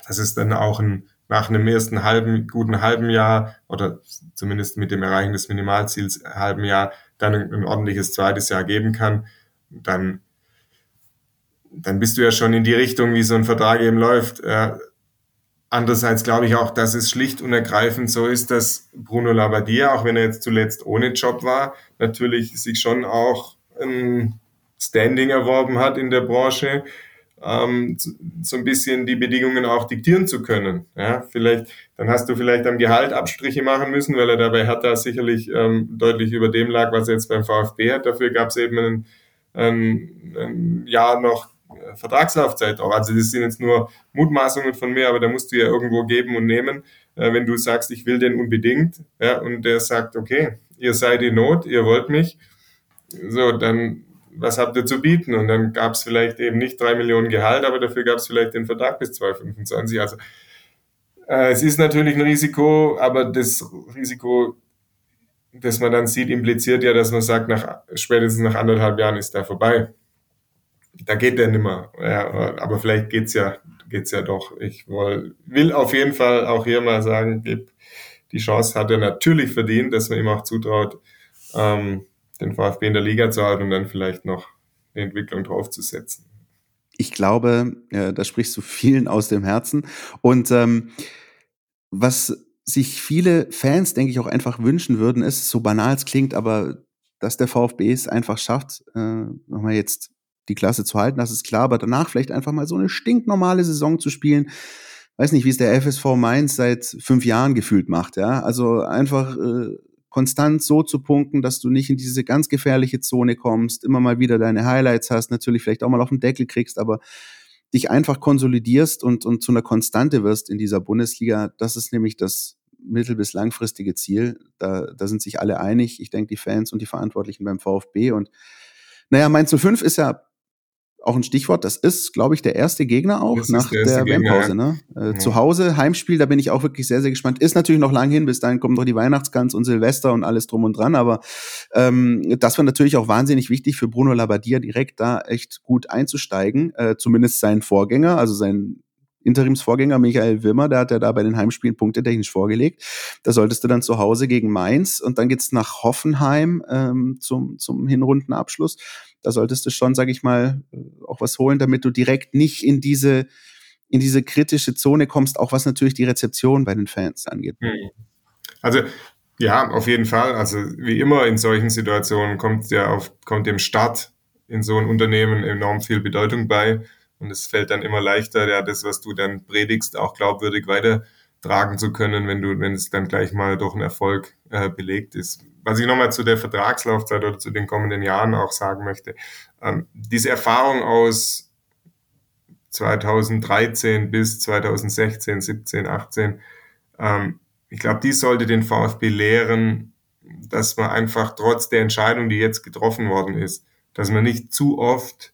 dass es dann auch ein, nach einem ersten halben, guten halben Jahr oder zumindest mit dem Erreichen des Minimalziels halben Jahr dann ein, ein ordentliches zweites Jahr geben kann, dann dann bist du ja schon in die Richtung, wie so ein Vertrag eben läuft. Äh, Andererseits glaube ich auch, dass es schlicht und ergreifend so ist, dass Bruno Labbadia, auch wenn er jetzt zuletzt ohne Job war, natürlich sich schon auch ein Standing erworben hat in der Branche, ähm, so ein bisschen die Bedingungen auch diktieren zu können. Ja, vielleicht, dann hast du vielleicht am Gehalt Abstriche machen müssen, weil er dabei Hertha sicherlich ähm, deutlich über dem lag, was er jetzt beim VfB hat. Dafür gab es eben ein, ein, ein Jahr noch Vertragslaufzeit auch. Also das sind jetzt nur Mutmaßungen von mir, aber da musst du ja irgendwo geben und nehmen, äh, wenn du sagst, ich will den unbedingt, ja, und der sagt, okay, ihr seid in Not, ihr wollt mich, so, dann was habt ihr zu bieten? Und dann gab es vielleicht eben nicht drei Millionen Gehalt, aber dafür gab es vielleicht den Vertrag bis zwanzig fünfundzwanzig. Also äh, es ist natürlich ein Risiko, aber das Risiko, das man dann sieht, impliziert ja, dass man sagt, nach, spätestens nach anderthalb Jahren ist da vorbei. Da geht der nimmer, ja, aber vielleicht geht's ja, geht's ja doch. Ich will, will auf jeden Fall auch hier mal sagen, die Chance hat er natürlich verdient, dass man ihm auch zutraut, ähm, den VfB in der Liga zu halten und dann vielleicht noch die Entwicklung draufzusetzen. Ich glaube, ja, da sprichst du vielen aus dem Herzen. Und ähm, was sich viele Fans, denke ich, auch einfach wünschen würden, ist, so banal es klingt, aber dass der VfB es einfach schafft, äh, nochmal jetzt die Klasse zu halten, das ist klar, aber danach vielleicht einfach mal so eine stinknormale Saison zu spielen. Weiß nicht, wie es der F S V Mainz seit fünf Jahren gefühlt macht, ja. Also einfach äh, konstant so zu punkten, dass du nicht in diese ganz gefährliche Zone kommst, immer mal wieder deine Highlights hast, natürlich vielleicht auch mal auf den Deckel kriegst, aber dich einfach konsolidierst und, und zu einer Konstante wirst in dieser Bundesliga. Das ist nämlich das mittel- bis langfristige Ziel. Da, da sind sich alle einig. Ich denke, die Fans und die Verantwortlichen beim VfB. Und naja, Mainz null fünf ist ja auch ein Stichwort, das ist, glaube ich, der erste Gegner auch das nach der, der WM-Pause. Ne? Äh, ja. Zu Hause, Heimspiel, da bin ich auch wirklich sehr, sehr gespannt. Ist natürlich noch lang hin, bis dahin kommen noch die Weihnachtsgans und Silvester und alles drum und dran, aber ähm, das war natürlich auch wahnsinnig wichtig für Bruno Labbadia, direkt da echt gut einzusteigen, äh, zumindest sein Vorgänger, also sein Interimsvorgänger Michael Wimmer, der hat ja da bei den Heimspielen punktetechnisch vorgelegt. Da solltest du dann zu Hause gegen Mainz und dann geht's nach Hoffenheim ähm, zum, zum Hinrundenabschluss. Da solltest du schon, sag ich mal, auch was holen, damit du direkt nicht in diese, in diese kritische Zone kommst, auch was natürlich die Rezeption bei den Fans angeht. Also ja, auf jeden Fall. Also wie immer in solchen Situationen kommt ja auf, kommt dem Start in so ein Unternehmen enorm viel Bedeutung bei. Und es fällt dann immer leichter, ja, das, was du dann predigst, auch glaubwürdig weitertragen zu können, wenn du, wenn es dann gleich mal durch einen Erfolg äh, belegt ist. Was ich nochmal zu der Vertragslaufzeit oder zu den kommenden Jahren auch sagen möchte, ähm, diese Erfahrung aus zweitausenddreizehn bis zweitausendsechzehn, siebzehn, achtzehn, ähm, ich glaube, die sollte den VfB lehren, dass man einfach trotz der Entscheidung, die jetzt getroffen worden ist, dass man nicht zu oft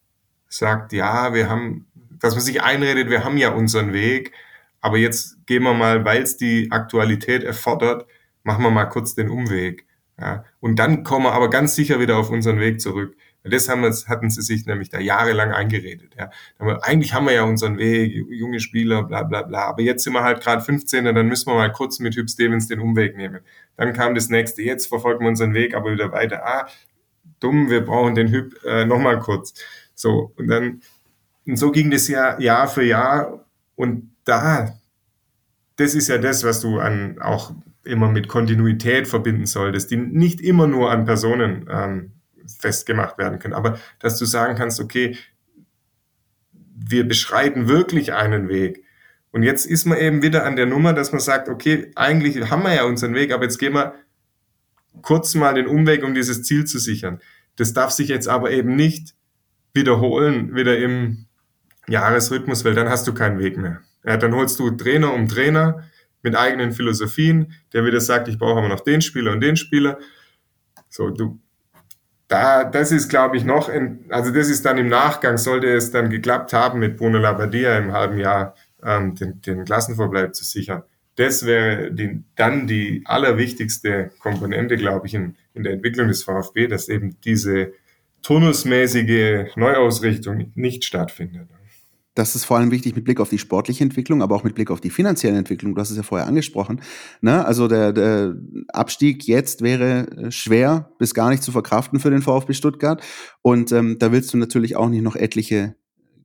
sagt, ja, wir haben, dass man sich einredet, wir haben ja unseren Weg, aber jetzt gehen wir mal, weil es die Aktualität erfordert, machen wir mal kurz den Umweg. Ja. Und dann kommen wir aber ganz sicher wieder auf unseren Weg zurück. Das haben wir, hatten sie sich nämlich da jahrelang eingeredet. Ja. Aber eigentlich haben wir ja unseren Weg, junge Spieler, bla bla bla, aber jetzt sind wir halt gerade fünfzehn, dann müssen wir mal kurz mit Hüb Stevens den Umweg nehmen. Dann kam das nächste, jetzt verfolgen wir unseren Weg, aber wieder weiter. Ah, dumm, wir brauchen den Hüb äh, nochmal kurz. So, und dann, und so ging das Jahr, Jahr für Jahr, und da, das ist ja das, was du an, auch immer mit Kontinuität verbinden solltest, die nicht immer nur an Personen ähm, festgemacht werden können, aber dass du sagen kannst, okay, wir beschreiten wirklich einen Weg, und jetzt ist man eben wieder an der Nummer, dass man sagt, okay, eigentlich haben wir ja unseren Weg, aber jetzt gehen wir kurz mal den Umweg, um dieses Ziel zu sichern. Das darf sich jetzt aber eben nicht wiederholen, wieder im Jahresrhythmus, weil dann hast du keinen Weg mehr. Ja, dann holst du Trainer um Trainer mit eigenen Philosophien, der wieder sagt, ich brauche aber noch den Spieler und den Spieler. So, du, da, das ist, glaube ich, noch, in, also das ist dann im Nachgang, sollte es dann geklappt haben, mit Bruno Labbadia im halben Jahr ähm, den, den Klassenverbleib zu sichern. Das wäre die, dann die allerwichtigste Komponente, glaube ich, in, in der Entwicklung des VfB, dass eben diese turnusmäßige Neuausrichtung nicht stattfindet. Das ist vor allem wichtig mit Blick auf die sportliche Entwicklung, aber auch mit Blick auf die finanzielle Entwicklung. Du hast es ja vorher angesprochen. Ne? Also der, der Abstieg jetzt wäre schwer bis gar nicht zu verkraften für den VfB Stuttgart. Und ähm, da willst du natürlich auch nicht noch etliche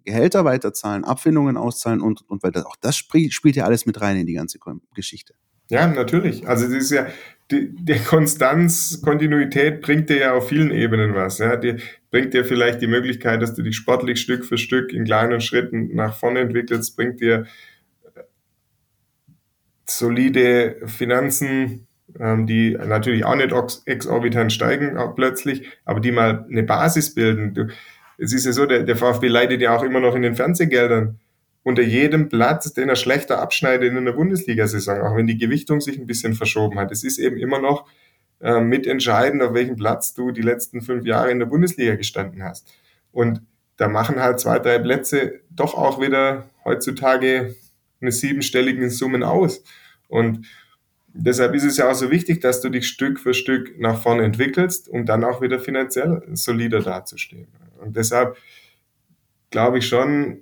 Gehälter weiterzahlen, Abfindungen auszahlen und und weiter. Auch das sp- spielt ja alles mit rein in die ganze Geschichte. Ja, natürlich. Also das ist ja die, die Konstanz, Kontinuität bringt dir ja auf vielen Ebenen was. Ja, die bringt dir vielleicht die Möglichkeit, dass du dich sportlich Stück für Stück in kleinen Schritten nach vorne entwickelst, bringt dir solide Finanzen, die natürlich auch nicht exorbitant steigen auch plötzlich, aber die mal eine Basis bilden. Du, es ist ja so, der, der VfB leidet ja auch immer noch in den Fernsehgeldern. Unter jedem Platz, den er schlechter abschneidet in der Bundesliga-Saison, auch wenn die Gewichtung sich ein bisschen verschoben hat. Es ist eben immer noch äh, mitentscheidend, auf welchem Platz du die letzten fünf Jahre in der Bundesliga gestanden hast. Und da machen halt zwei, drei Plätze doch auch wieder heutzutage eine siebenstelligen Summen aus. Und deshalb ist es ja auch so wichtig, dass du dich Stück für Stück nach vorne entwickelst, um dann auch wieder finanziell solider dazustehen. Und deshalb glaube ich schon,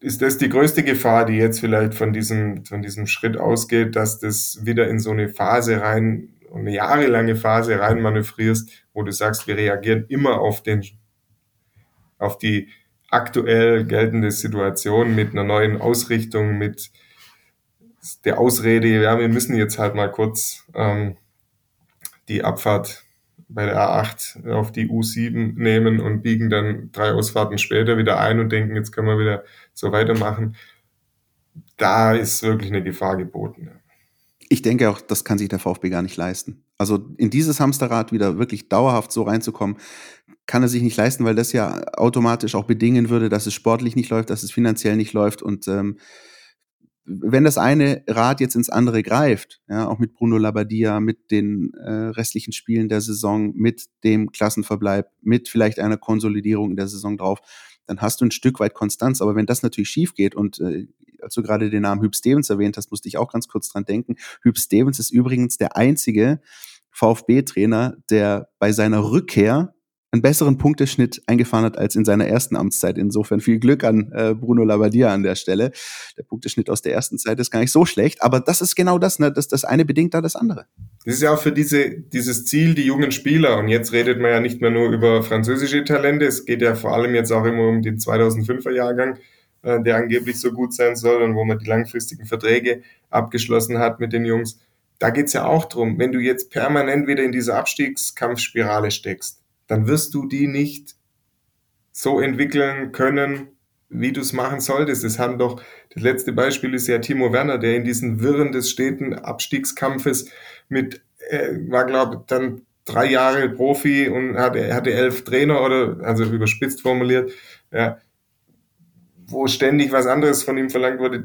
ist das die größte Gefahr, die jetzt vielleicht von diesem, von diesem Schritt ausgeht, dass das wieder in so eine Phase rein, eine jahrelange Phase rein manövrierst, wo du sagst, wir reagieren immer auf den, auf die aktuell geltende Situation mit einer neuen Ausrichtung, mit der Ausrede, ja, wir müssen jetzt halt mal kurz ähm, die Abfahrt bei der A acht auf die U sieben nehmen und biegen dann drei Ausfahrten später wieder ein und denken, jetzt können wir wieder so weitermachen. Da ist wirklich eine Gefahr geboten. Ich denke auch, das kann sich der VfB gar nicht leisten. Also in dieses Hamsterrad wieder wirklich dauerhaft so reinzukommen, kann er sich nicht leisten, weil das ja automatisch auch bedingen würde, dass es sportlich nicht läuft, dass es finanziell nicht läuft und ähm, wenn das eine Rad jetzt ins andere greift, ja, auch mit Bruno Labbadia, mit den äh, restlichen Spielen der Saison, mit dem Klassenverbleib, mit vielleicht einer Konsolidierung in der Saison drauf, dann hast du ein Stück weit Konstanz. Aber wenn das natürlich schief geht und äh, als du gerade den Namen Hüb Stevens erwähnt hast, musste ich auch ganz kurz dran denken. Hüb Stevens ist übrigens der einzige VfB-Trainer, der bei seiner Rückkehr einen besseren Punkteschnitt eingefahren hat als in seiner ersten Amtszeit. Insofern viel Glück an äh, Bruno Labbadia an der Stelle. Der Punkteschnitt aus der ersten Zeit ist gar nicht so schlecht, aber das ist genau das, ne? Das, das eine bedingt da das andere. Das ist ja auch für diese, dieses Ziel, die jungen Spieler, und jetzt redet man ja nicht mehr nur über französische Talente, es geht ja vor allem jetzt auch immer um den zweitausendfünfer-Jahrgang, äh, der angeblich so gut sein soll und wo man die langfristigen Verträge abgeschlossen hat mit den Jungs. Da geht's ja auch drum, wenn du jetzt permanent wieder in diese Abstiegskampfspirale steckst, dann wirst du die nicht so entwickeln können, wie du es machen solltest. Das haben doch, das letzte Beispiel ist ja Timo Werner, der in diesen Wirren des steten Abstiegskampfes mit, äh, war glaube dann drei Jahre Profi und hatte, hatte elf Trainer oder, also überspitzt formuliert, ja, wo ständig was anderes von ihm verlangt wurde.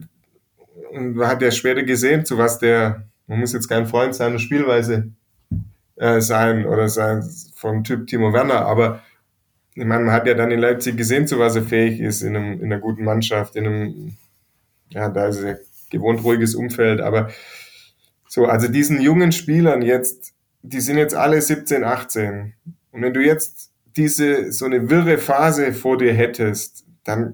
Und man hat ja schwer gesehen, zu was der, man muss jetzt kein Freund seiner Spielweise äh, sein oder sein, vom Typ Timo Werner, aber ich meine, man hat ja dann in Leipzig gesehen, zu was er fähig ist in, einem, in einer guten Mannschaft, in einem, ja, da ist es ja gewohnt ruhiges Umfeld, aber so, also diesen jungen Spielern jetzt, die sind jetzt alle siebzehn, achtzehn und wenn du jetzt diese, so eine wirre Phase vor dir hättest, dann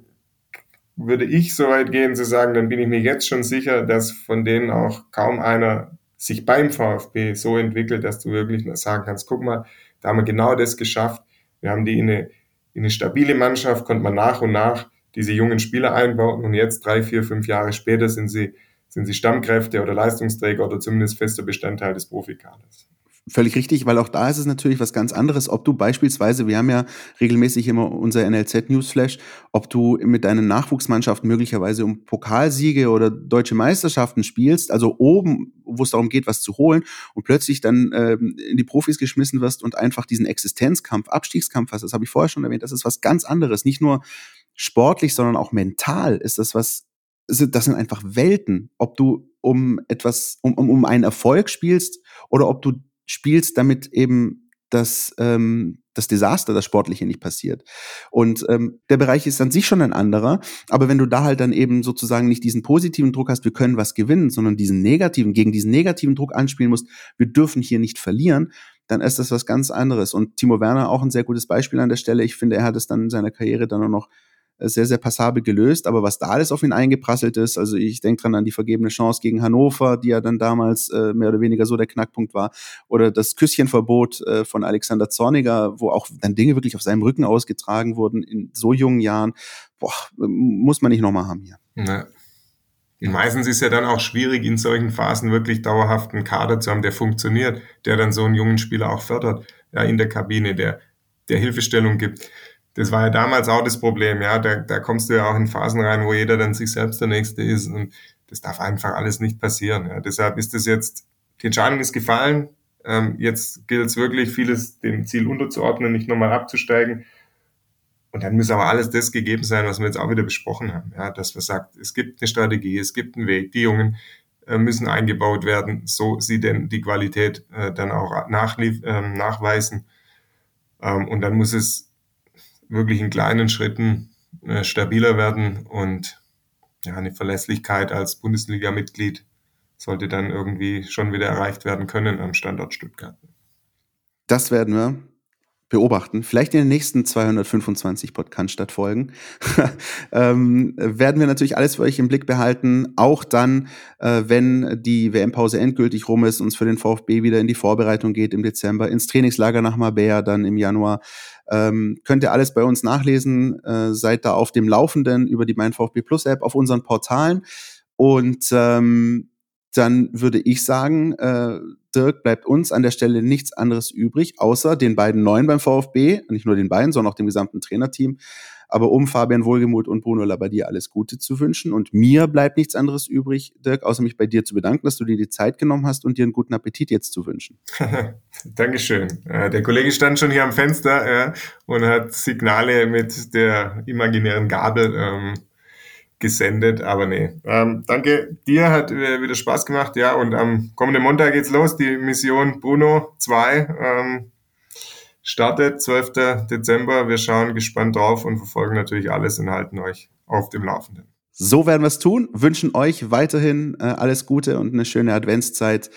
würde ich so weit gehen zu sagen, dann bin ich mir jetzt schon sicher, dass von denen auch kaum einer sich beim VfB so entwickelt, dass du wirklich sagen kannst, guck mal, da haben wir genau das geschafft. Wir haben die in eine, in eine stabile Mannschaft, konnte man nach und nach diese jungen Spieler einbauen und jetzt drei, vier, fünf Jahre später sind sie, sind sie Stammkräfte oder Leistungsträger oder zumindest fester Bestandteil des Profikaders. Völlig richtig, weil auch da ist es natürlich was ganz anderes, ob du beispielsweise, wir haben ja regelmäßig immer unser N L Z-Newsflash, ob du mit deinen Nachwuchsmannschaften möglicherweise um Pokalsiege oder deutsche Meisterschaften spielst, also oben, wo es darum geht, was zu holen und plötzlich dann ähm, in die Profis geschmissen wirst und einfach diesen Existenzkampf, Abstiegskampf hast, das habe ich vorher schon erwähnt, das ist was ganz anderes, nicht nur sportlich, sondern auch mental ist das was, das sind einfach Welten, ob du um etwas, um, um einen Erfolg spielst oder ob du spielst, damit eben das, ähm, das Desaster, das Sportliche nicht passiert. Und ähm, der Bereich ist an sich schon ein anderer, aber wenn du da halt dann eben sozusagen nicht diesen positiven Druck hast, wir können was gewinnen, sondern diesen negativen, gegen diesen negativen Druck anspielen musst, wir dürfen hier nicht verlieren, dann ist das was ganz anderes. Und Timo Werner auch ein sehr gutes Beispiel an der Stelle. Ich finde, er hat es dann in seiner Karriere dann auch noch sehr, sehr passabel gelöst, aber was da alles auf ihn eingeprasselt ist, also ich denke dran an die vergebene Chance gegen Hannover, die ja dann damals äh, mehr oder weniger so der Knackpunkt war, oder das Küsschenverbot äh, von Alexander Zorniger, wo auch dann Dinge wirklich auf seinem Rücken ausgetragen wurden in so jungen Jahren, boah, muss man nicht nochmal haben hier. Ja. Meistens ist ja dann auch schwierig, in solchen Phasen wirklich dauerhaft einen Kader zu haben, der funktioniert, der dann so einen jungen Spieler auch fördert, ja, in der Kabine, der, der Hilfestellung gibt. Das war ja damals auch das Problem, ja, da, da kommst du ja auch in Phasen rein, wo jeder dann sich selbst der Nächste ist und das darf einfach alles nicht passieren. Ja. Deshalb ist das jetzt, die Entscheidung ist gefallen, ähm, jetzt gilt es wirklich, vieles dem Ziel unterzuordnen, nicht nochmal abzusteigen und dann muss aber alles das gegeben sein, was wir jetzt auch wieder besprochen haben, ja, dass man sagt, es gibt eine Strategie, es gibt einen Weg, die Jungen äh, müssen eingebaut werden, so sie denn die Qualität äh, dann auch nachlief, äh, nachweisen ähm, und dann muss es wirklich in kleinen Schritten äh, stabiler werden und ja, eine Verlässlichkeit als Bundesliga-Mitglied sollte dann irgendwie schon wieder erreicht werden können am Standort Stuttgart. Das werden wir beobachten. Vielleicht in den nächsten zweihundertfünfundzwanzig PodCannstatt-Folgen ähm, werden wir natürlich alles für euch im Blick behalten, auch dann, äh, wenn die W M-Pause endgültig rum ist, uns für den VfB wieder in die Vorbereitung geht im Dezember, ins Trainingslager nach Marbella dann im Januar. Ähm, könnt ihr alles bei uns nachlesen, äh, seid da auf dem Laufenden über die MeinVfB Plus App auf unseren Portalen und ähm, dann würde ich sagen, äh, Dirk, bleibt uns an der Stelle nichts anderes übrig, außer den beiden Neuen beim VfB, nicht nur den beiden, sondern auch dem gesamten Trainerteam, aber um Fabian Wohlgemuth und Bruno Labbadia alles Gute zu wünschen und mir bleibt nichts anderes übrig, Dirk, außer mich bei dir zu bedanken, dass du dir die Zeit genommen hast und dir einen guten Appetit jetzt zu wünschen. Dankeschön. Der Kollege stand schon hier am Fenster ja, und hat Signale mit der imaginären Gabel ähm, gesendet, aber nee. Ähm, danke dir, hat äh, wieder Spaß gemacht, ja, und am kommenden Montag geht's los, die Mission Bruno zwei, ähm, startet, zwölften Dezember. Wir schauen gespannt drauf und verfolgen natürlich alles und halten euch auf dem Laufenden. So werden wir es tun. Wünschen euch weiterhin äh, alles Gute und eine schöne Adventszeit.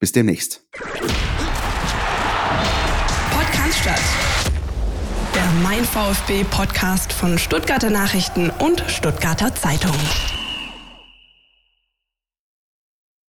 Bis demnächst. PodCannstatt. Der MeinVfB-Podcast von Stuttgarter Nachrichten und Stuttgarter Zeitung.